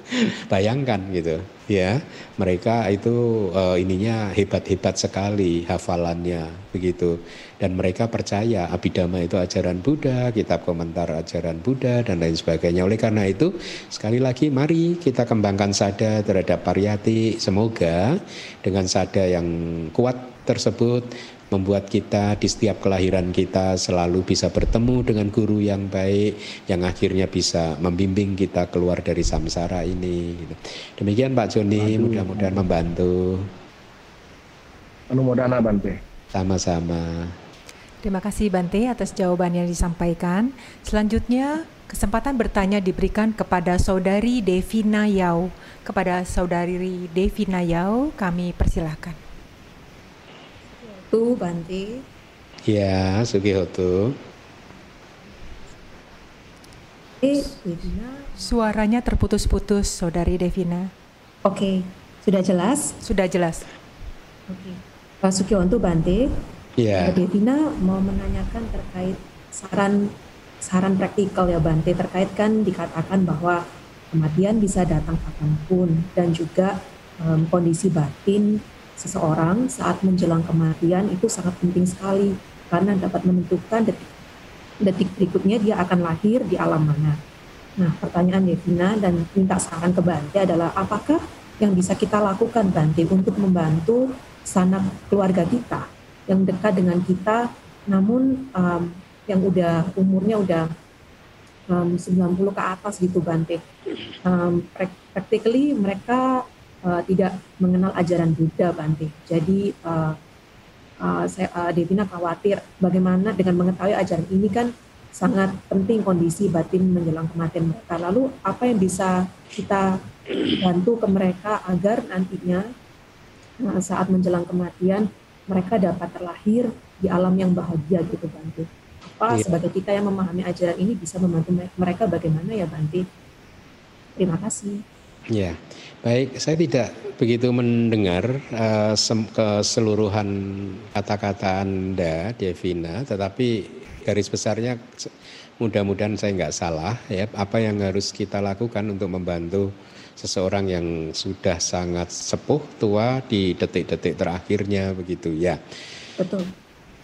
Bayangkan gitu ya. Mereka itu uh, ininya hebat-hebat sekali hafalannya begitu. Dan mereka percaya Abhidhamma itu ajaran Buddha, kitab komentar ajaran Buddha dan lain sebagainya. Oleh karena itu sekali lagi mari kita kembangkan sada terhadap pariyati. Semoga dengan sada yang kuat tersebut membuat kita di setiap kelahiran kita selalu bisa bertemu dengan guru yang baik, yang akhirnya bisa membimbing kita keluar dari samsara ini. Demikian Pak Joni, aduh, mudah-mudahan aduh. membantu. Mudah-mudahan Bante. Sama-sama. Terima kasih Bante atas jawaban yang disampaikan. Selanjutnya kesempatan bertanya diberikan kepada Saudari Devina Yau. Kepada Saudari Devina Yau kami persilahkan. Tu Bante. Ya, Sugihoto. Suaranya terputus-putus, Saudari Devina. Oke, okay. Sudah jelas? Sudah jelas. Oke. Okay. Pak Sugihoto Bante. Ya. Devina mau menanyakan terkait saran saran praktikal ya Bante, terkait kan dikatakan bahwa kematian bisa datang kapanpun dan juga um, kondisi batin seseorang saat menjelang kematian itu sangat penting sekali karena dapat menentukan detik detik berikutnya dia akan lahir di alam mana. Nah, pertanyaan Devina dan minta saran ke Bante adalah apakah yang bisa kita lakukan Bante untuk membantu sanak keluarga kita yang dekat dengan kita, namun um, yang udah umurnya udah um, sembilan puluh ke atas gitu Bante. Um, practically mereka uh, tidak mengenal ajaran Buddha Bante. Jadi uh, uh, saya, uh, Devina khawatir bagaimana dengan mengetahui ajaran ini kan sangat penting kondisi batin menjelang kematian mereka. Lalu apa yang bisa kita bantu ke mereka agar nantinya saat menjelang kematian mereka dapat terlahir di alam yang bahagia gitu Bante. Apa iya. sebagai kita yang memahami ajaran ini bisa membantu mereka bagaimana ya Bante? Terima kasih. Ya, baik. Saya tidak begitu mendengar uh, keseluruhan kata-kata Anda, Devina, tetapi garis besarnya mudah-mudahan saya nggak salah ya, apa yang harus kita lakukan untuk membantu seseorang yang sudah sangat sepuh tua di detik-detik terakhirnya begitu ya. Betul.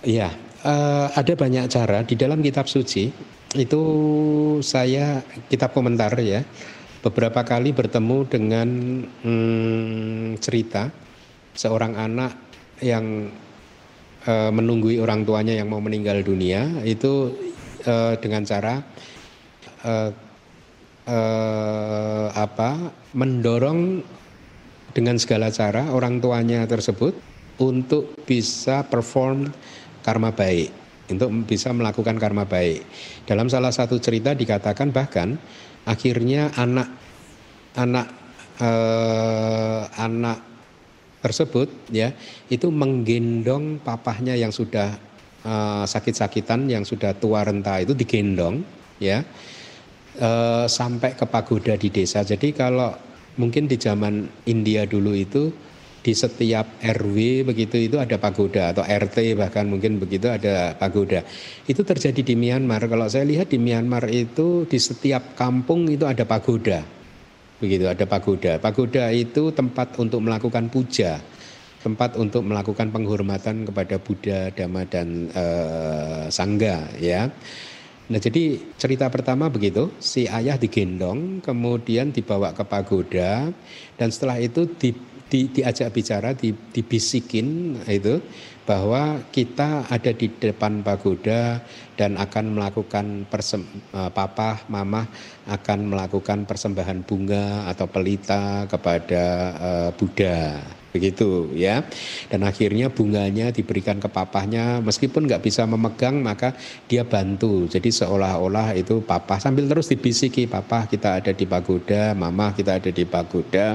Ya, uh, ada banyak cara di dalam kitab suci itu saya kitab komentar ya beberapa kali bertemu dengan hmm, cerita seorang anak yang menunggui orang tuanya yang mau meninggal dunia itu uh, dengan cara uh, uh, apa mendorong dengan segala cara orang tuanya tersebut untuk bisa perform karma baik, untuk bisa melakukan karma baik. Dalam salah satu cerita dikatakan bahkan akhirnya anak anak uh, anak tersebut ya itu menggendong papahnya yang sudah uh, sakit-sakitan, yang sudah tua renta itu digendong ya uh, sampai ke pagoda di desa. Jadi kalau mungkin di zaman India dulu itu di setiap R W begitu itu ada pagoda atau R T bahkan mungkin begitu ada pagoda. Itu terjadi di Myanmar. Kalau saya lihat di Myanmar itu di setiap kampung itu ada pagoda. Begitu ada pagoda. Pagoda itu tempat untuk melakukan puja, tempat untuk melakukan penghormatan kepada Buddha, Dhamma dan e, Sangga ya. Nah jadi cerita pertama begitu, si ayah digendong, kemudian dibawa ke pagoda dan setelah itu di, di, diajak bicara, di, dibisikin itu bahwa kita ada di depan pagoda dan akan melakukan persem, papa, mama akan melakukan persembahan bunga atau pelita kepada uh, Buddha begitu ya. Dan akhirnya bunganya diberikan ke papahnya, meskipun nggak bisa memegang maka dia bantu. Jadi seolah-olah itu papah sambil terus dibisiki, papah kita ada di pagoda, mama kita ada di pagoda,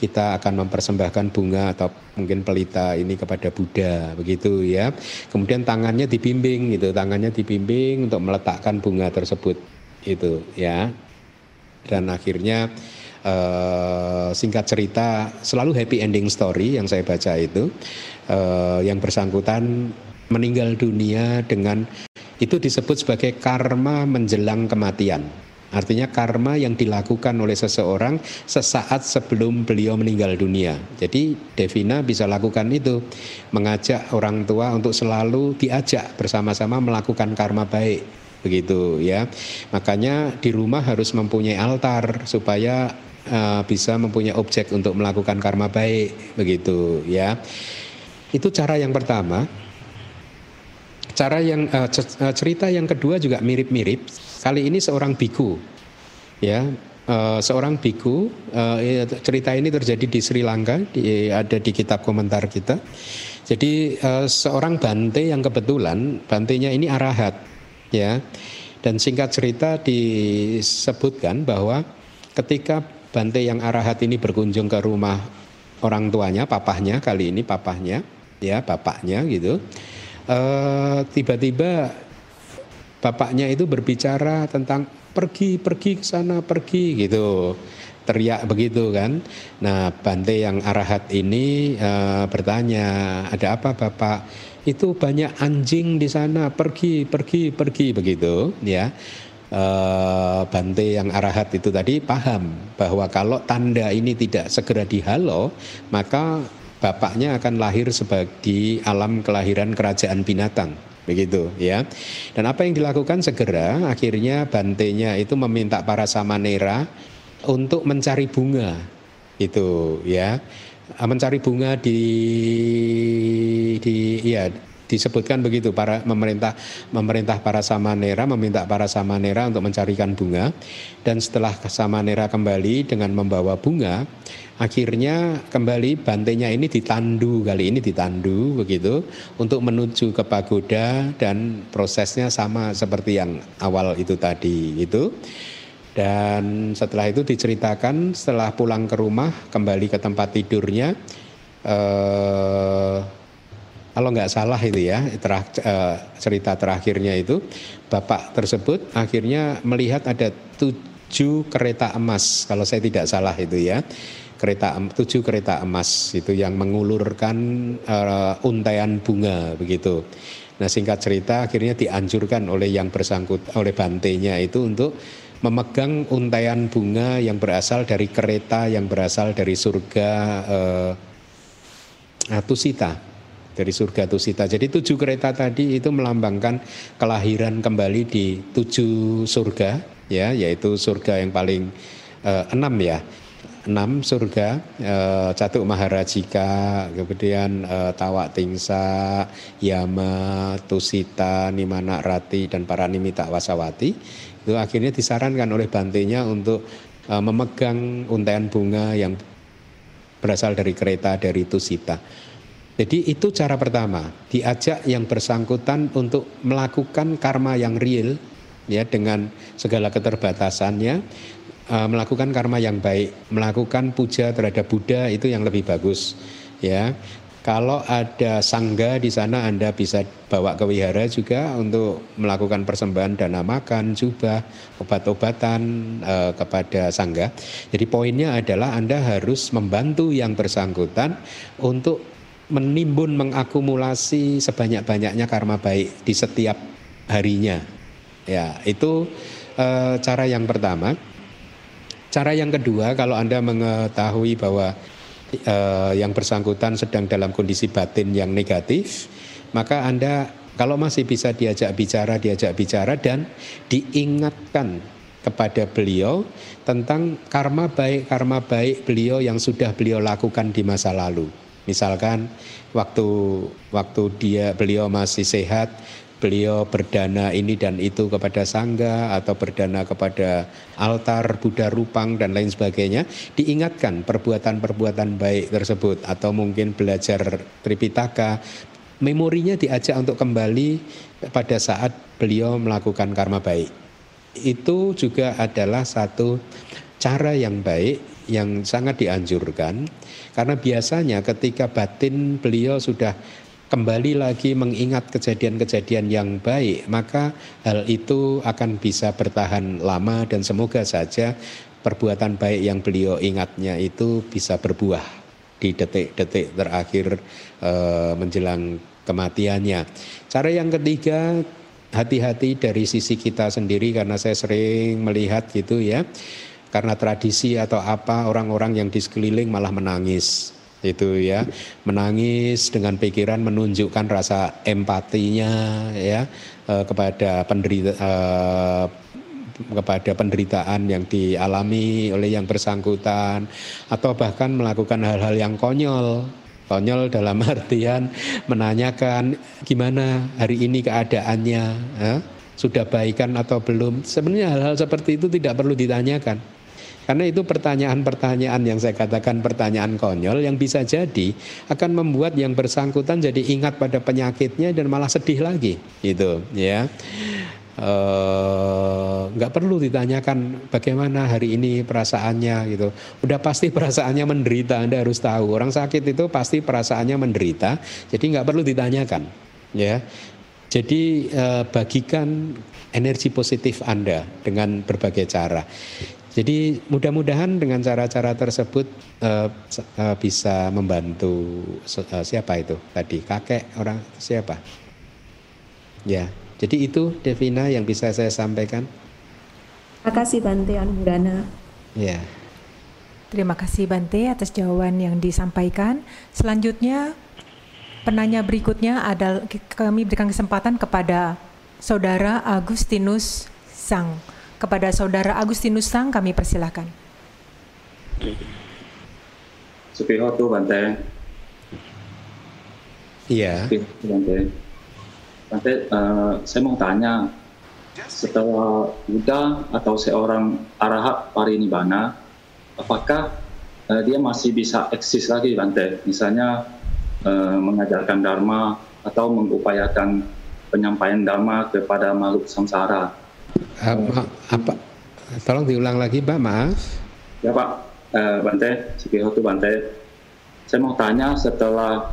kita akan mempersembahkan bunga atau mungkin pelita ini kepada Buddha begitu ya. Kemudian tangannya dibimbing gitu, tangannya dibimbing untuk meletakkan bunga tersebut itu ya. Dan akhirnya Uh, singkat cerita selalu happy ending story yang saya baca itu uh, yang bersangkutan meninggal dunia dengan itu disebut sebagai karma menjelang kematian. Artinya karma yang dilakukan oleh seseorang sesaat sebelum beliau meninggal dunia. Jadi Devina bisa lakukan itu, mengajak orang tua untuk selalu diajak bersama-sama melakukan karma baik begitu ya. Makanya di rumah harus mempunyai altar supaya Uh, bisa mempunyai objek untuk melakukan karma baik begitu ya. Itu cara yang pertama. Cara yang uh, cerita yang kedua juga mirip-mirip. Kali ini seorang biku ya, uh, seorang biku uh, cerita ini terjadi di Sri Lanka, di, ada di kitab komentar kita. Jadi uh, seorang bante yang kebetulan bantenya ini arahat ya. Dan singkat cerita disebutkan bahwa ketika Bante yang arahat ini berkunjung ke rumah orang tuanya, papahnya kali ini papahnya, ya bapaknya gitu. E, tiba-tiba bapaknya itu berbicara tentang pergi, pergi ke sana, pergi gitu, teriak begitu kan. Nah Bante yang arahat ini e, bertanya, ada apa bapak? Itu banyak anjing di sana, pergi, pergi, pergi begitu, ya. Uh, Bante yang arahat itu tadi paham bahwa kalau tanda ini tidak segera dihalau maka bapaknya akan lahir sebagai alam kelahiran kerajaan binatang begitu ya. Dan apa yang dilakukan segera akhirnya bantenya itu meminta para samanera untuk mencari bunga itu ya, mencari bunga di di ya disebutkan begitu para memerintah memerintah para samanera meminta para samanera untuk mencarikan bunga. Dan setelah samanera kembali dengan membawa bunga, akhirnya kembali bantenya ini ditandu, kali ini ditandu begitu untuk menuju ke pagoda, dan prosesnya sama seperti yang awal itu tadi gitu. Dan setelah itu diceritakan setelah pulang ke rumah kembali ke tempat tidurnya, eh, kalau nggak salah itu ya terah, eh, cerita terakhirnya itu bapak tersebut akhirnya melihat ada tujuh kereta emas kalau saya tidak salah itu ya, kereta tujuh kereta emas itu yang mengulurkan eh, untaian bunga begitu. Nah singkat cerita akhirnya dianjurkan oleh yang bersangkut oleh bantenya itu untuk memegang untaian bunga yang berasal dari kereta yang berasal dari surga eh, Tusita, dari surga Tusita. Jadi tujuh kereta tadi itu melambangkan kelahiran kembali di tujuh surga, ya, yaitu surga yang paling eh, enam ya, enam surga eh, Cakuk Maharajika, kemudian eh, Tawak Tingsa, Yama, Tusita, Nimana Rati dan Paranimita Wasawati. Itu akhirnya disarankan oleh bantenya untuk uh, memegang untaian bunga yang berasal dari kereta dari Tusita. Jadi itu cara pertama, diajak yang bersangkutan untuk melakukan karma yang real ya, dengan segala keterbatasannya, uh, melakukan karma yang baik, melakukan puja terhadap Buddha itu yang lebih bagus ya. Kalau ada sangga di sana Anda bisa bawa ke wihara juga untuk melakukan persembahan dana makan, jubah, obat-obatan e, kepada sangga. Jadi poinnya adalah Anda harus membantu yang bersangkutan untuk menimbun, mengakumulasi sebanyak-banyaknya karma baik di setiap harinya. Ya, itu e, cara yang pertama. Cara yang kedua, kalau Anda mengetahui bahwa Uh, yang bersangkutan sedang dalam kondisi batin yang negatif, maka Anda kalau masih bisa diajak bicara, diajak bicara dan diingatkan kepada beliau tentang karma baik, karma baik beliau yang sudah beliau lakukan di masa lalu. Misalkan waktu waktu dia beliau masih sehat, beliau berdana ini dan itu kepada sangga atau berdana kepada altar Buddha Rupang dan lain sebagainya. Diingatkan perbuatan-perbuatan baik tersebut, atau mungkin belajar Tipitaka. Memorinya diajak untuk kembali pada saat beliau melakukan karma baik. Itu juga adalah satu cara yang baik yang sangat dianjurkan. Karena biasanya ketika batin beliau sudah kembali lagi mengingat kejadian-kejadian yang baik, maka hal itu akan bisa bertahan lama dan semoga saja perbuatan baik yang beliau ingatnya itu bisa berbuah di detik-detik terakhir e, menjelang kematiannya. Cara yang ketiga, hati-hati dari sisi kita sendiri, karena saya sering melihat gitu ya, karena tradisi atau apa orang-orang yang di sekeliling malah menangis. Itu ya, menangis dengan pikiran menunjukkan rasa empatinya ya eh, kepada penderita eh, kepada penderitaan yang dialami oleh yang bersangkutan, atau bahkan melakukan hal-hal yang konyol. Konyol dalam artian menanyakan gimana hari ini keadaannya, eh? Sudah baikan atau belum. Sebenarnya hal-hal seperti itu tidak perlu ditanyakan. Karena itu pertanyaan-pertanyaan yang saya katakan pertanyaan konyol yang bisa jadi akan membuat yang bersangkutan jadi ingat pada penyakitnya dan malah sedih lagi gitu ya. Uh, gak perlu ditanyakan bagaimana hari ini perasaannya gitu. Udah pasti perasaannya menderita, Anda harus tahu. Orang sakit itu pasti perasaannya menderita, jadi gak perlu ditanyakan ya. Jadi uh, bagikan energi positif Anda dengan berbagai cara. Jadi mudah-mudahan dengan cara-cara tersebut uh, uh, bisa membantu uh, siapa itu tadi, kakek orang siapa? Ya, jadi itu Devina yang bisa saya sampaikan. Terima kasih Bante Anurana. Ya. Terima kasih Bante atas jawaban yang disampaikan. Selanjutnya Penanya berikutnya adalah, kami berikan kesempatan kepada Saudara Agustinus Sang. Kepada Saudara Agustinus Sang kami persilahkan. Supihotu Bante. Iya. Bante, Bante uh, saya mau tanya, setelah Buddha atau seorang Arahat parinibbana, apakah uh, dia masih bisa eksis lagi Bante? Misalnya mengajarkan dharma atau mengupayakan penyampaian dharma kepada makhluk samsara. Apa, apa? Tolong diulang lagi, Pak. Maaf. Ya, Pak. Eh, Bante, Sukihotu Bante. Saya mau tanya, setelah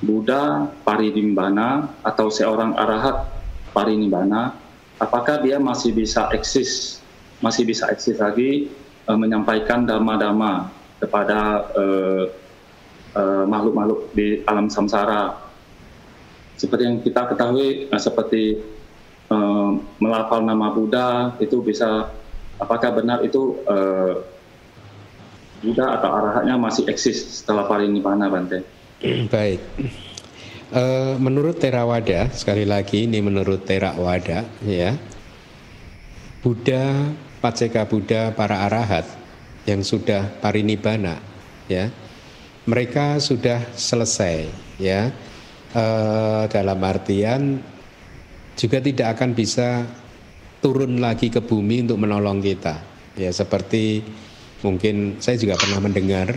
Buddha parinibbana atau seorang arahat parinibbana, apakah dia masih bisa eksis, masih bisa eksis lagi eh, menyampaikan dharma-dharma kepada eh, Uh, makhluk-makhluk di alam samsara, seperti yang kita ketahui, uh, seperti uh, melafal nama Buddha itu bisa, apakah benar itu uh, Buddha atau arahatnya masih eksis setelah parinibbana, Bante? Baik, uh, menurut Theravada, sekali lagi ini menurut Theravada ya, Buddha, Paceka Buddha, para arahat yang sudah parinibbana ya, mereka sudah selesai ya, e, dalam artian juga tidak akan bisa turun lagi ke bumi untuk menolong kita ya, seperti mungkin saya juga pernah mendengar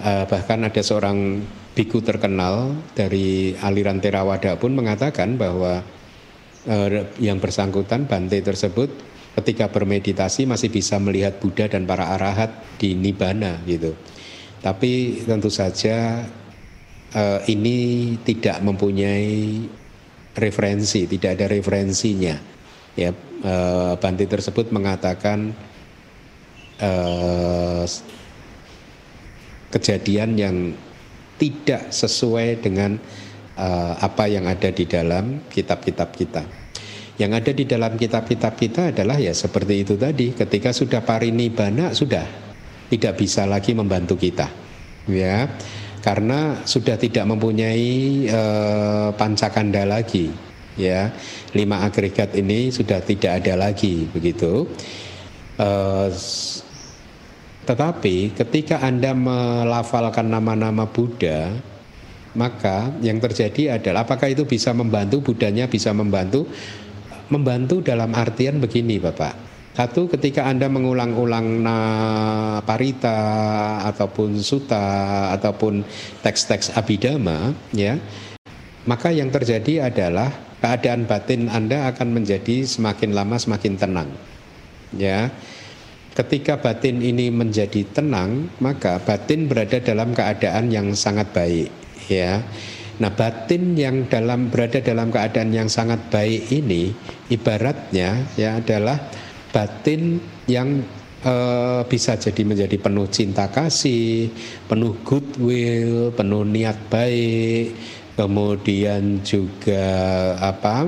e, bahkan ada seorang biku terkenal dari aliran Theravada pun mengatakan bahwa e, yang bersangkutan Bante tersebut ketika bermeditasi masih bisa melihat Buddha dan para arahat di Nibbana gitu. Tapi tentu saja eh, ini tidak mempunyai referensi, tidak ada referensinya. Ya, eh, Bante tersebut mengatakan eh, kejadian yang tidak sesuai dengan eh, apa yang ada di dalam kitab-kitab kita. Yang ada di dalam kitab-kitab kita adalah ya seperti itu tadi, ketika sudah parinibbana sudah. Tidak bisa lagi membantu kita, ya, karena sudah tidak mempunyai e, pancakanda lagi, ya, lima agregat ini sudah tidak ada lagi, begitu. E, tetapi ketika Anda melafalkan nama-nama Buddha, maka yang terjadi adalah apakah itu bisa membantu, Buddhanya bisa membantu, membantu dalam artian begini, Bapak. Satu, ketika Anda mengulang-ulang parita ataupun sutta ataupun teks-teks Abhidhamma ya, maka yang terjadi adalah keadaan batin Anda akan menjadi semakin lama semakin tenang ya. Ketika batin ini menjadi tenang, maka batin berada dalam keadaan yang sangat baik ya. Nah, batin yang dalam berada dalam keadaan yang sangat baik ini ibaratnya ya adalah batin yang e, bisa jadi menjadi penuh cinta kasih, penuh goodwill, penuh niat baik, kemudian juga apa?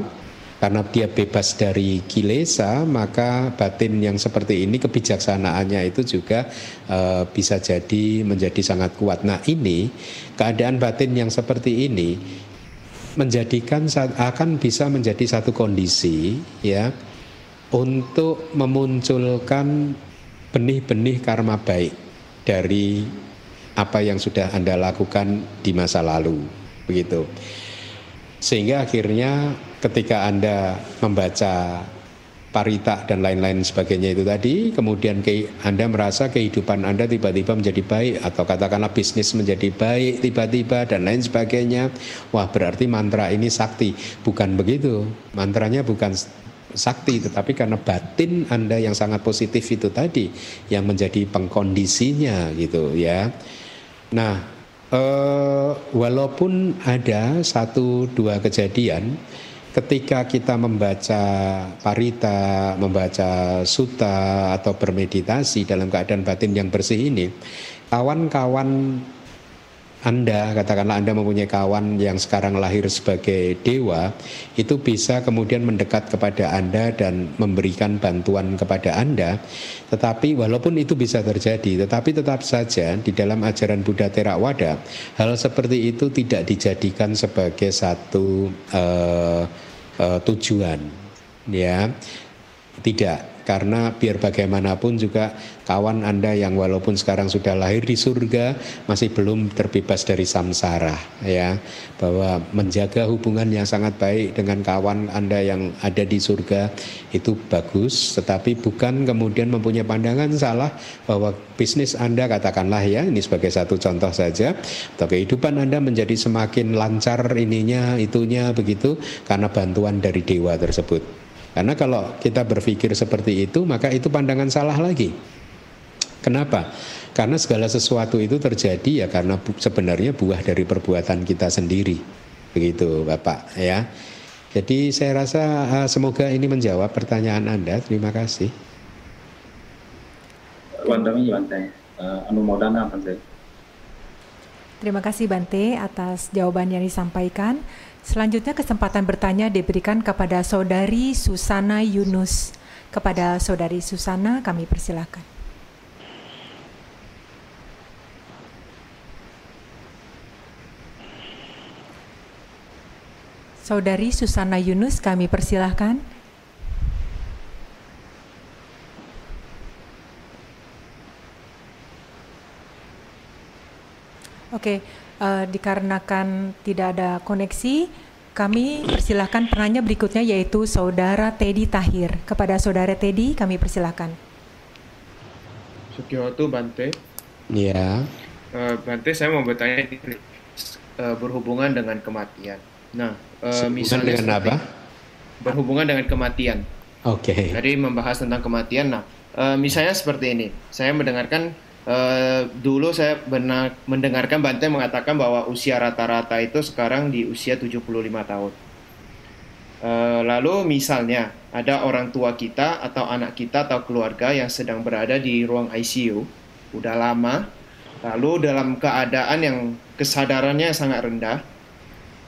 Karena dia bebas dari kilesa, maka batin yang seperti ini kebijaksanaannya itu juga e, bisa jadi menjadi sangat kuat. Nah, ini keadaan batin yang seperti ini menjadikan akan bisa menjadi satu kondisi ya, untuk memunculkan benih-benih karma baik dari apa yang sudah Anda lakukan di masa lalu, begitu. Sehingga akhirnya ketika Anda membaca parita dan lain-lain sebagainya itu tadi, kemudian Anda merasa kehidupan Anda tiba-tiba menjadi baik, atau katakanlah bisnis menjadi baik tiba-tiba dan lain sebagainya. Wah, berarti mantra ini sakti. Bukan begitu, mantranya bukan sakti, tetapi karena batin Anda yang sangat positif itu tadi yang menjadi pengkondisinya gitu ya. Nah, eh, walaupun ada satu dua kejadian ketika kita membaca parita, membaca sutta atau bermeditasi dalam keadaan batin yang bersih ini, kawan-kawan Anda, katakanlah Anda mempunyai kawan yang sekarang lahir sebagai dewa, itu bisa kemudian mendekat kepada Anda dan memberikan bantuan kepada Anda. Tetapi walaupun itu bisa terjadi, tetapi tetap saja di dalam ajaran Buddha Theravada, hal seperti itu tidak dijadikan sebagai satu uh, uh, tujuan, ya. Tidak. Karena biar bagaimanapun juga kawan Anda yang walaupun sekarang sudah lahir di surga masih belum terbebas dari samsara, ya. Bahwa menjaga hubungan yang sangat baik dengan kawan Anda yang ada di surga itu bagus, tetapi bukan kemudian mempunyai pandangan salah bahwa bisnis Anda, katakanlah ya, ini sebagai satu contoh saja, atau kehidupan Anda menjadi semakin lancar ininya itunya begitu karena bantuan dari dewa tersebut. Karena kalau kita berpikir seperti itu, maka itu pandangan salah lagi. Kenapa? Karena segala sesuatu itu terjadi ya karena bu- sebenarnya buah dari perbuatan kita sendiri. Begitu Bapak ya. Jadi saya rasa uh, semoga ini menjawab pertanyaan Anda. Terima kasih. Terima kasih Bante atas jawaban yang disampaikan. Selanjutnya kesempatan bertanya diberikan kepada Saudari Susana Yunus. Kepada Saudari Susana kami persilakan. Saudari Susana Yunus kami persilakan. Oke. Okay. Uh, dikarenakan tidak ada koneksi, kami persilahkan penanya berikutnya yaitu Saudara Teddy Tahir. Kepada Saudara Teddy kami persilahkan. Sugioto Bante. Iya. Uh, Bante, saya mau bertanya uh, berhubungan dengan kematian. Nah, uh, misalnya dengan apa? Berhubungan dengan kematian. Oke. Okay. Jadi membahas tentang kematian. Nah, uh, misalnya seperti ini. Saya mendengarkan. Uh, dulu saya benar, mendengarkan Bante mengatakan bahwa usia rata-rata itu sekarang di usia tujuh puluh lima tahun. Uh, lalu misalnya ada orang tua kita atau anak kita atau keluarga yang sedang berada di ruang I C U, udah lama, lalu dalam keadaan yang kesadarannya sangat rendah.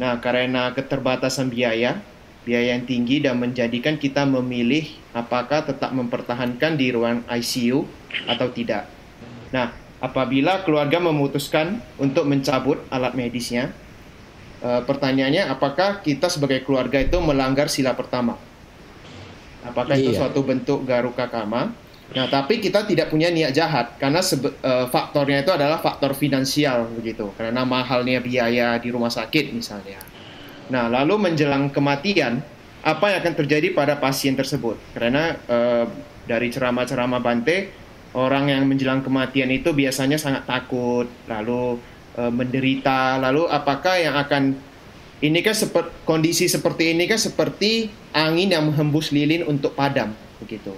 Nah, karena keterbatasan biaya, biaya yang tinggi dan menjadikan kita memilih apakah tetap mempertahankan di ruang I C U atau tidak. Nah, apabila keluarga memutuskan untuk mencabut alat medisnya, e, pertanyaannya apakah kita sebagai keluarga itu melanggar sila pertama? Apakah iya. Itu suatu bentuk garuka kama? Nah, tapi kita tidak punya niat jahat karena sebe- e, faktornya itu adalah faktor finansial begitu, karena mahalnya biaya di rumah sakit misalnya. Nah, lalu menjelang kematian, apa yang akan terjadi pada pasien tersebut? Karena e, dari ceramah-ceramah Bante, orang yang menjelang kematian itu biasanya sangat takut, lalu e, menderita. Lalu apakah yang akan, ini kan seper, kondisi seperti ini kan seperti angin yang menghembus lilin untuk padam, begitu.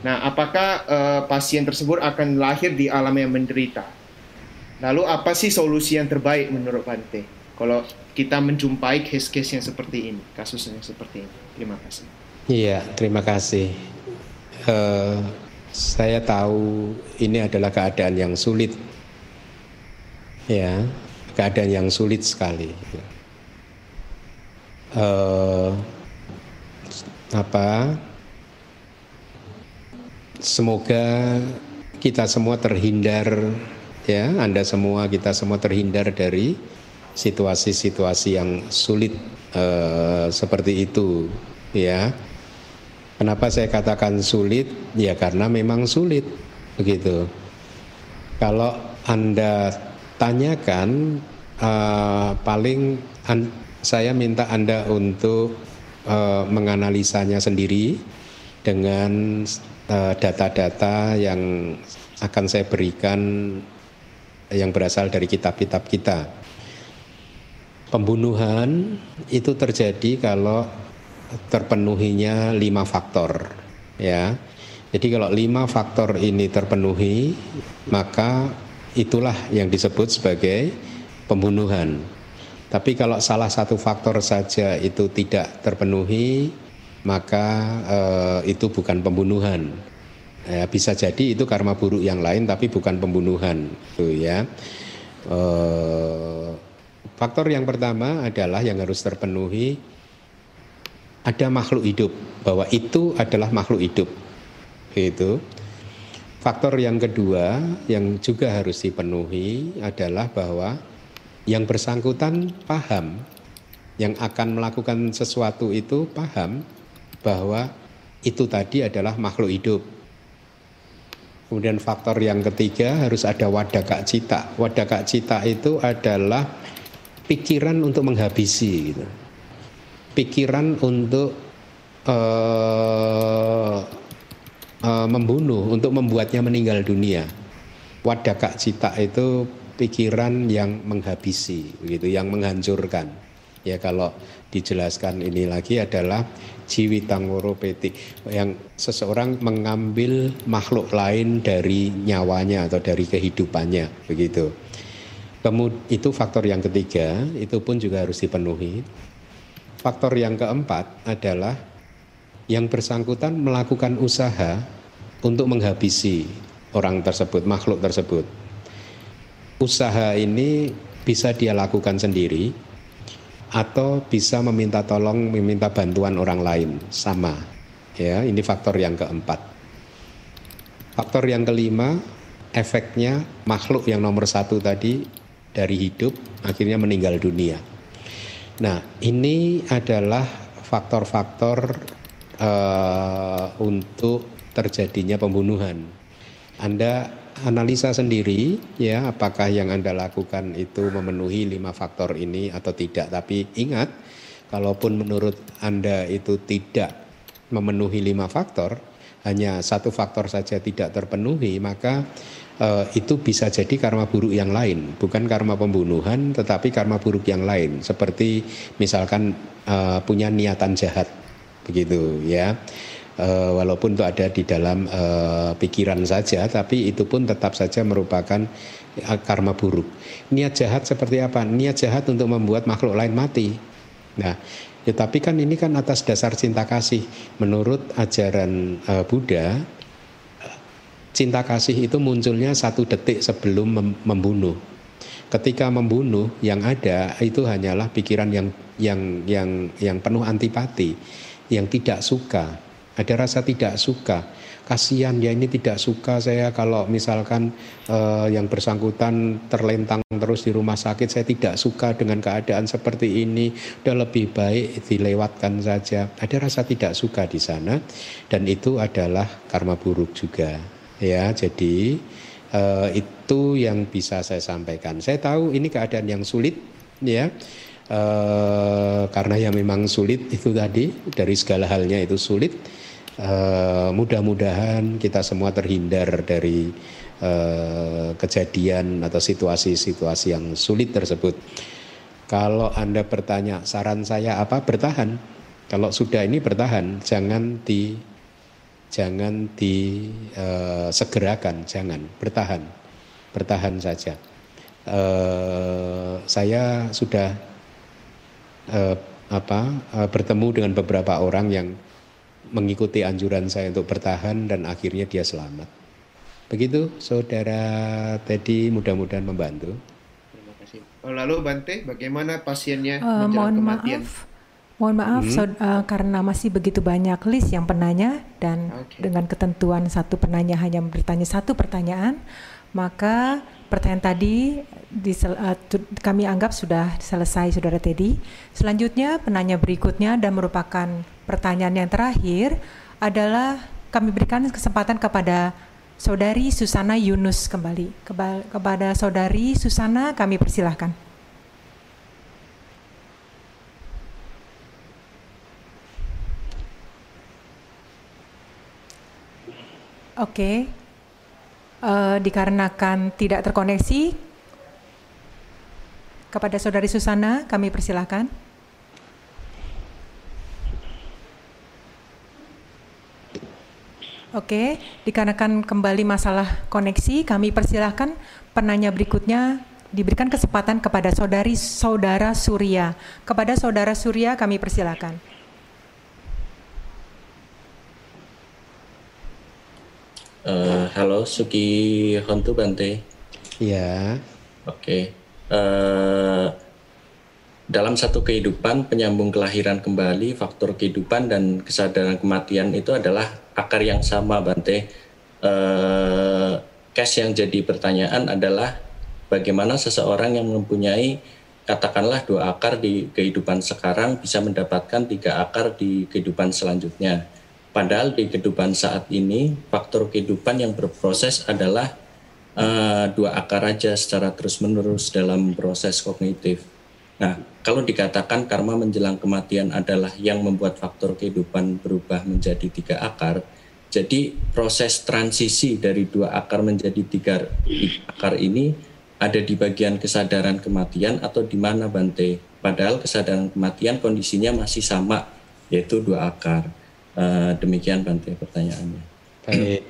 Nah, apakah e, pasien tersebut akan lahir di alam yang menderita? Lalu apa sih solusi yang terbaik menurut Bante? Kalau kita menjumpai case-case yang seperti ini, kasusnya seperti ini. Terima kasih. Iya, terima kasih. Uh... Saya tahu ini adalah keadaan yang sulit, ya, keadaan yang sulit sekali. Uh, apa? Semoga kita semua terhindar, ya, Anda semua, kita semua terhindar dari situasi-situasi yang sulit uh, seperti itu, ya. Kenapa saya katakan sulit? Ya karena memang sulit, begitu. Kalau Anda tanyakan, uh, paling an- saya minta Anda untuk uh, menganalisanya sendiri dengan uh, data-data yang akan saya berikan yang berasal dari kitab-kitab kita. Pembunuhan itu terjadi kalau terpenuhinya lima faktor, ya. Jadi kalau lima faktor ini terpenuhi, maka itulah yang disebut sebagai pembunuhan. Tapi kalau salah satu faktor saja itu tidak terpenuhi, maka eh, itu bukan pembunuhan. Eh, bisa jadi itu karma buruk yang lain, tapi bukan pembunuhan, tuh ya. eh, faktor yang pertama adalah yang harus terpenuhi, ada makhluk hidup, bahwa itu adalah makhluk hidup. Itu. Faktor yang kedua yang juga harus dipenuhi adalah bahwa yang bersangkutan paham, yang akan melakukan sesuatu itu paham bahwa itu tadi adalah makhluk hidup. Kemudian faktor yang ketiga harus ada wadaka cita. Wadaka cita itu adalah pikiran untuk menghabisi, gitu. Pikiran untuk uh, uh, membunuh, untuk membuatnya meninggal dunia. Wadaka cita itu pikiran yang menghabisi, begitu, yang menghancurkan. Ya, kalau dijelaskan ini lagi adalah jiwitang woropeti, yang seseorang mengambil makhluk lain dari nyawanya atau dari kehidupannya, begitu. Kemudian itu faktor yang ketiga, itu pun juga harus dipenuhi. Faktor yang keempat adalah yang bersangkutan melakukan usaha untuk menghabisi orang tersebut, makhluk tersebut. Usaha ini bisa dia lakukan sendiri atau bisa meminta tolong, meminta bantuan orang lain, sama. Ya, ini faktor yang keempat. Faktor yang kelima, efeknya makhluk yang nomor satu tadi dari hidup akhirnya meninggal dunia. Nah, ini adalah faktor-faktor uh, untuk terjadinya pembunuhan. Anda analisa sendiri, ya, apakah yang Anda lakukan itu memenuhi lima faktor ini atau tidak. Tapi ingat, kalaupun menurut Anda itu tidak memenuhi lima faktor, hanya satu faktor saja tidak terpenuhi, maka eh, itu bisa jadi karma buruk yang lain. Bukan karma pembunuhan, tetapi karma buruk yang lain. Seperti misalkan eh, punya niatan jahat, begitu, ya. Uh, walaupun itu ada di dalam uh, pikiran saja, tapi itu pun tetap saja merupakan uh, karma buruk. Niat jahat seperti apa? Niat jahat untuk membuat makhluk lain mati. Nah, ya, tapi kan ini kan atas dasar cinta kasih. Menurut ajaran uh, Buddha, cinta kasih itu munculnya satu detik sebelum mem- membunuh. Ketika membunuh, yang ada itu hanyalah pikiran yang yang yang yang penuh antipati, yang tidak suka. Ada rasa tidak suka, kasihan ya ini tidak suka saya kalau misalkan eh, yang bersangkutan terlentang terus di rumah sakit, saya tidak suka dengan keadaan seperti ini, udah lebih baik dilewatkan saja. Ada rasa tidak suka di sana dan itu adalah karma buruk juga, ya. Jadi eh, itu yang bisa saya sampaikan. Saya tahu ini keadaan yang sulit, ya. Eh, karena yang memang sulit itu tadi, dari segala halnya itu sulit. Uh, mudah-mudahan kita semua terhindar dari uh, kejadian atau situasi-situasi yang sulit tersebut. Kalau Anda bertanya saran saya apa, bertahan. Kalau sudah ini bertahan, jangan di jangan disegerakan, uh, jangan, bertahan, bertahan saja. Uh, saya sudah uh, apa uh, bertemu dengan beberapa orang yang mengikuti anjuran saya untuk bertahan dan akhirnya dia selamat. Begitu, Saudara Teddy, mudah-mudahan membantu. Terima kasih. Lalu Bante, bagaimana pasiennya uh, menjelang kematian? Maaf, mohon maaf, hmm? so, uh, karena masih begitu banyak list yang penanya dan okay. Dengan ketentuan satu penanya hanya bertanya satu pertanyaan, maka pertanyaan tadi disel, uh, tu, kami anggap sudah selesai, Saudara Teddy. Selanjutnya penanya berikutnya dan merupakan pertanyaan yang terakhir adalah kami berikan kesempatan kepada Saudari Susana Yunus kembali. Keba, kepada Saudari Susana kami persilahkan. Oke. Okay. Uh, dikarenakan tidak terkoneksi, kepada Saudari Susana kami persilahkan. Oke, okay, dikarenakan kembali masalah koneksi, kami persilahkan penanya berikutnya diberikan kesempatan kepada Saudari Saudara Surya. Kepada Saudara Surya kami persilahkan. Uh, halo, Suki Hontu Bante. Iya. Oke. Okay. Uh, dalam satu kehidupan, penyambung kelahiran kembali, faktor kehidupan, dan kesadaran kematian itu adalah akar yang sama, Bante. Uh, case yang jadi pertanyaan adalah bagaimana seseorang yang mempunyai katakanlah dua akar di kehidupan sekarang bisa mendapatkan tiga akar di kehidupan selanjutnya. Padahal di kehidupan saat ini, faktor kehidupan yang berproses adalah uh, dua akar aja secara terus-menerus dalam proses kognitif. Nah, kalau dikatakan karma menjelang kematian adalah yang membuat faktor kehidupan berubah menjadi tiga akar, jadi proses transisi dari dua akar menjadi tiga akar ini ada di bagian kesadaran kematian atau di mana, Bante? Padahal kesadaran kematian kondisinya masih sama, yaitu dua akar. E, demikian, Bante, pertanyaannya. Baik.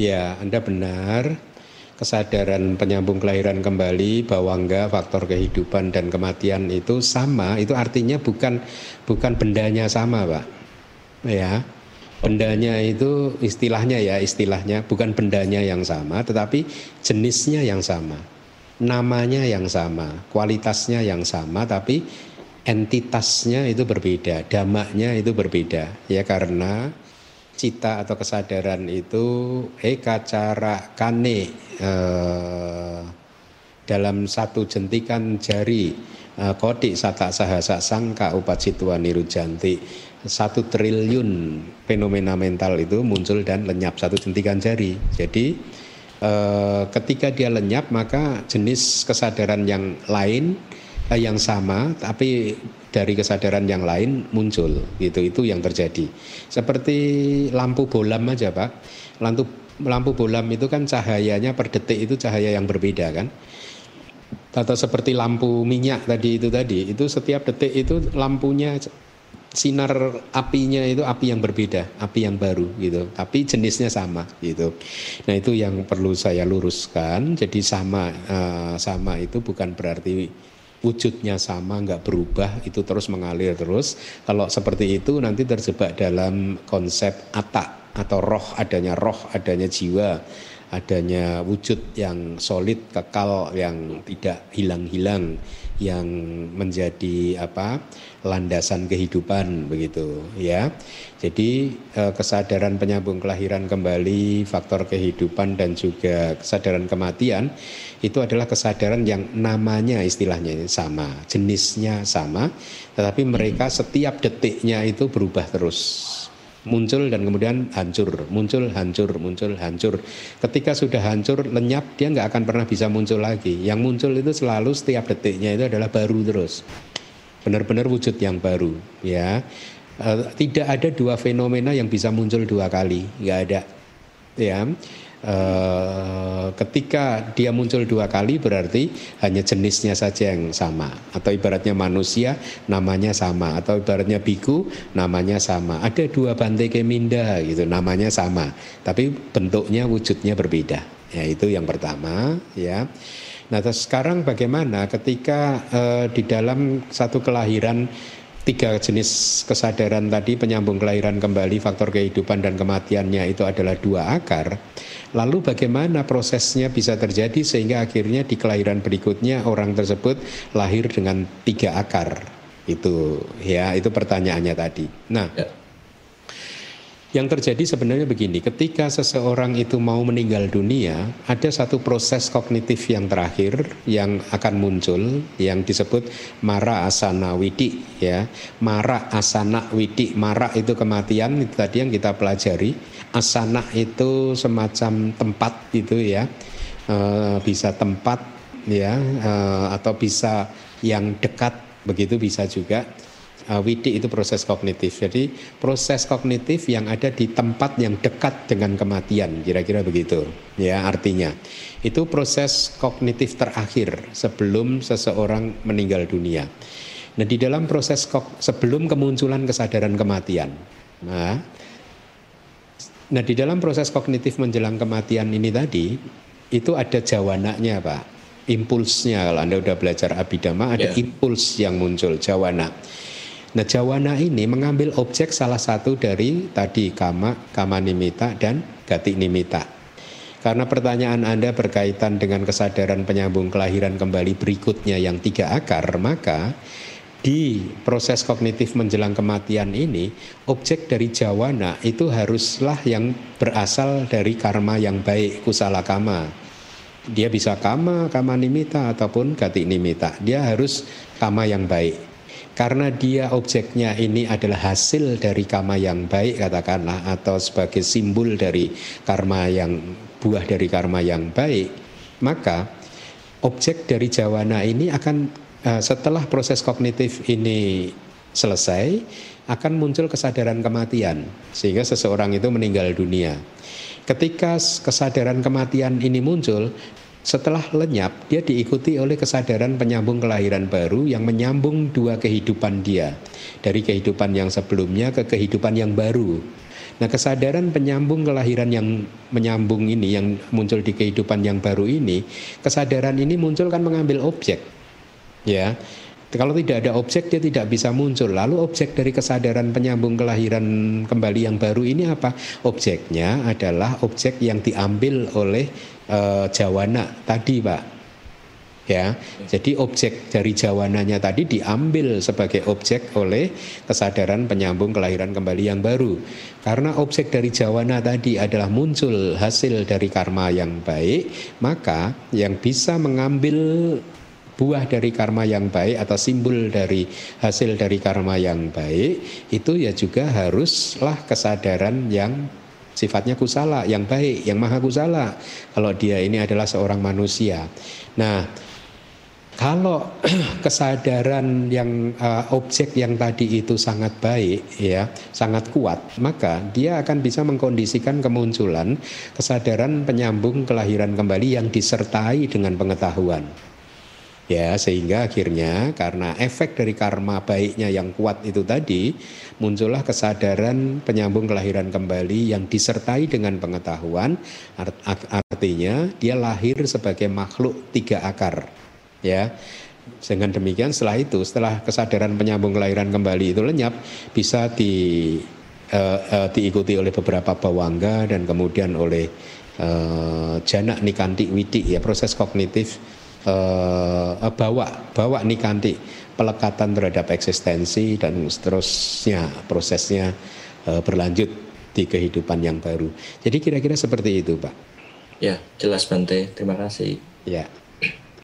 Ya, Anda benar. Kesadaran penyambung kelahiran kembali, bawangga, faktor kehidupan dan kematian itu sama. Itu artinya bukan bukan bendanya sama, Pak. Ya. Bendanya itu istilahnya ya, istilahnya bukan bendanya yang sama, tetapi jenisnya yang sama. Namanya yang sama, kualitasnya yang sama, tapi entitasnya itu berbeda, damaknya itu berbeda. Ya, karena cita atau kesadaran itu eka cara kane, eh, dalam satu jentikan jari, eh, kodik satak sahasa sangka upacitwa niru janti. Satu triliun fenomena mental itu muncul dan lenyap, satu jentikan jari. Jadi eh, ketika dia lenyap, maka jenis kesadaran yang lain yang sama tapi dari kesadaran yang lain muncul, gitu. Itu yang terjadi. Seperti lampu bolam aja, Pak. Lampu lampu bolam itu kan cahayanya per detik itu cahaya yang berbeda, kan? Atau seperti lampu minyak tadi itu tadi, itu setiap detik itu lampunya, sinar apinya itu api yang berbeda, api yang baru, gitu. Tapi jenisnya sama, gitu. Nah, itu yang perlu saya luruskan. Jadi sama eh, sama itu bukan berarti wujudnya sama, nggak berubah, itu terus mengalir terus. Kalau seperti itu nanti terjebak dalam konsep atta atau roh, adanya roh, adanya jiwa, adanya wujud yang solid, kekal, yang tidak hilang-hilang, yang menjadi apa landasan kehidupan, begitu ya. Jadi kesadaran penyambung kelahiran kembali, faktor kehidupan dan juga kesadaran kematian itu adalah kesadaran yang namanya istilahnya sama, jenisnya sama, tetapi mereka setiap detiknya itu berubah terus. Muncul dan kemudian hancur, muncul, hancur, muncul, hancur. Ketika sudah hancur, lenyap, dia nggak akan pernah bisa muncul lagi. Yang muncul itu selalu setiap detiknya itu adalah baru terus. Benar-benar wujud yang baru, ya. Tidak ada dua fenomena yang bisa muncul dua kali, nggak ada, ya. Uh, ketika dia muncul dua kali berarti hanya jenisnya saja yang sama. Atau ibaratnya manusia namanya sama, atau ibaratnya biku namanya sama. Ada dua Bante Giminda, gitu, namanya sama tapi bentuknya wujudnya berbeda. Ya, itu yang pertama, ya. Nah, terus sekarang bagaimana ketika uh, di dalam satu kelahiran tiga jenis kesadaran tadi, penyambung kelahiran kembali, faktor kehidupan dan kematiannya itu adalah dua akar. Lalu bagaimana prosesnya bisa terjadi sehingga akhirnya di kelahiran berikutnya orang tersebut lahir dengan tiga akar. Itu ya, itu pertanyaannya tadi. Nah, ya. Yang terjadi sebenarnya begini, ketika seseorang itu mau meninggal dunia, ada satu proses kognitif yang terakhir yang akan muncul yang disebut mara asana widi, ya. Mara asana widi, mara itu kematian, itu tadi yang kita pelajari. Asana itu semacam tempat, itu ya, e, bisa tempat, ya, e, atau bisa yang dekat, begitu bisa juga. Uh, widi itu proses kognitif. Jadi proses kognitif yang ada di tempat yang dekat dengan kematian, kira-kira begitu. Ya, artinya itu proses kognitif terakhir sebelum seseorang meninggal dunia. Nah, di dalam proses kog- sebelum kemunculan kesadaran kematian. Nah, nah di dalam proses kognitif menjelang kematian ini tadi itu ada jawananya, Pak. Impulsnya, kalau Anda udah belajar Abhidhamma, ada yeah. impuls yang muncul, jawana. Nah, jawana ini mengambil objek salah satu dari tadi kama, kama nimita dan gati nimita. Karena pertanyaan Anda berkaitan dengan kesadaran penyambung kelahiran kembali berikutnya yang tiga akar, maka di proses kognitif menjelang kematian ini, objek dari jawana itu haruslah yang berasal dari karma yang baik, kusala kama. Dia bisa kama, kama nimita ataupun gati nimita. Dia harus kama yang baik. Karena dia objeknya ini adalah hasil dari kama yang baik katakanlah, atau sebagai simbol dari karma yang buah dari karma yang baik, maka objek dari jawana ini akan setelah proses kognitif ini selesai akan muncul kesadaran kematian sehingga seseorang itu meninggal dunia. Ketika kesadaran kematian ini muncul, setelah lenyap, dia diikuti oleh kesadaran penyambung kelahiran baru yang menyambung dua kehidupan dia. Dari kehidupan yang sebelumnya ke kehidupan yang baru. Nah, kesadaran penyambung kelahiran yang menyambung ini, yang muncul di kehidupan yang baru ini, kesadaran ini muncul kan mengambil objek. Ya, kalau tidak ada objek dia tidak bisa muncul. Lalu objek dari kesadaran penyambung kelahiran kembali yang baru ini apa? Objeknya adalah objek yang diambil oleh e, jawana tadi, Pak. Ya. Jadi objek dari jawananya tadi diambil sebagai objek oleh kesadaran penyambung kelahiran kembali yang baru. Karena objek dari jawana tadi adalah muncul hasil dari karma yang baik, maka yang bisa mengambil buah dari karma yang baik atau simbol dari hasil dari karma yang baik itu ya juga haruslah kesadaran yang sifatnya kusala, yang baik, yang maha kusala. Kalau dia ini adalah seorang manusia. Nah, kalau kesadaran yang uh, objek yang tadi itu sangat baik, ya, sangat kuat, maka dia akan bisa mengkondisikan kemunculan kesadaran penyambung kelahiran kembali yang disertai dengan pengetahuan. Ya, sehingga akhirnya karena efek dari karma baiknya yang kuat itu tadi, muncullah kesadaran penyambung kelahiran kembali yang disertai dengan pengetahuan. Art- artinya dia lahir sebagai makhluk tiga akar. Ya, dengan demikian setelah itu, setelah kesadaran penyambung kelahiran kembali itu lenyap, bisa di, uh, uh, diikuti oleh beberapa bawangga dan kemudian oleh uh, jana nikanti witi, ya, proses kognitif bawa bawa nikanti, pelekatan terhadap eksistensi, dan seterusnya prosesnya berlanjut di kehidupan yang baru. Jadi kira-kira seperti itu, Pak. Ya, jelas Bante, terima kasih. Ya.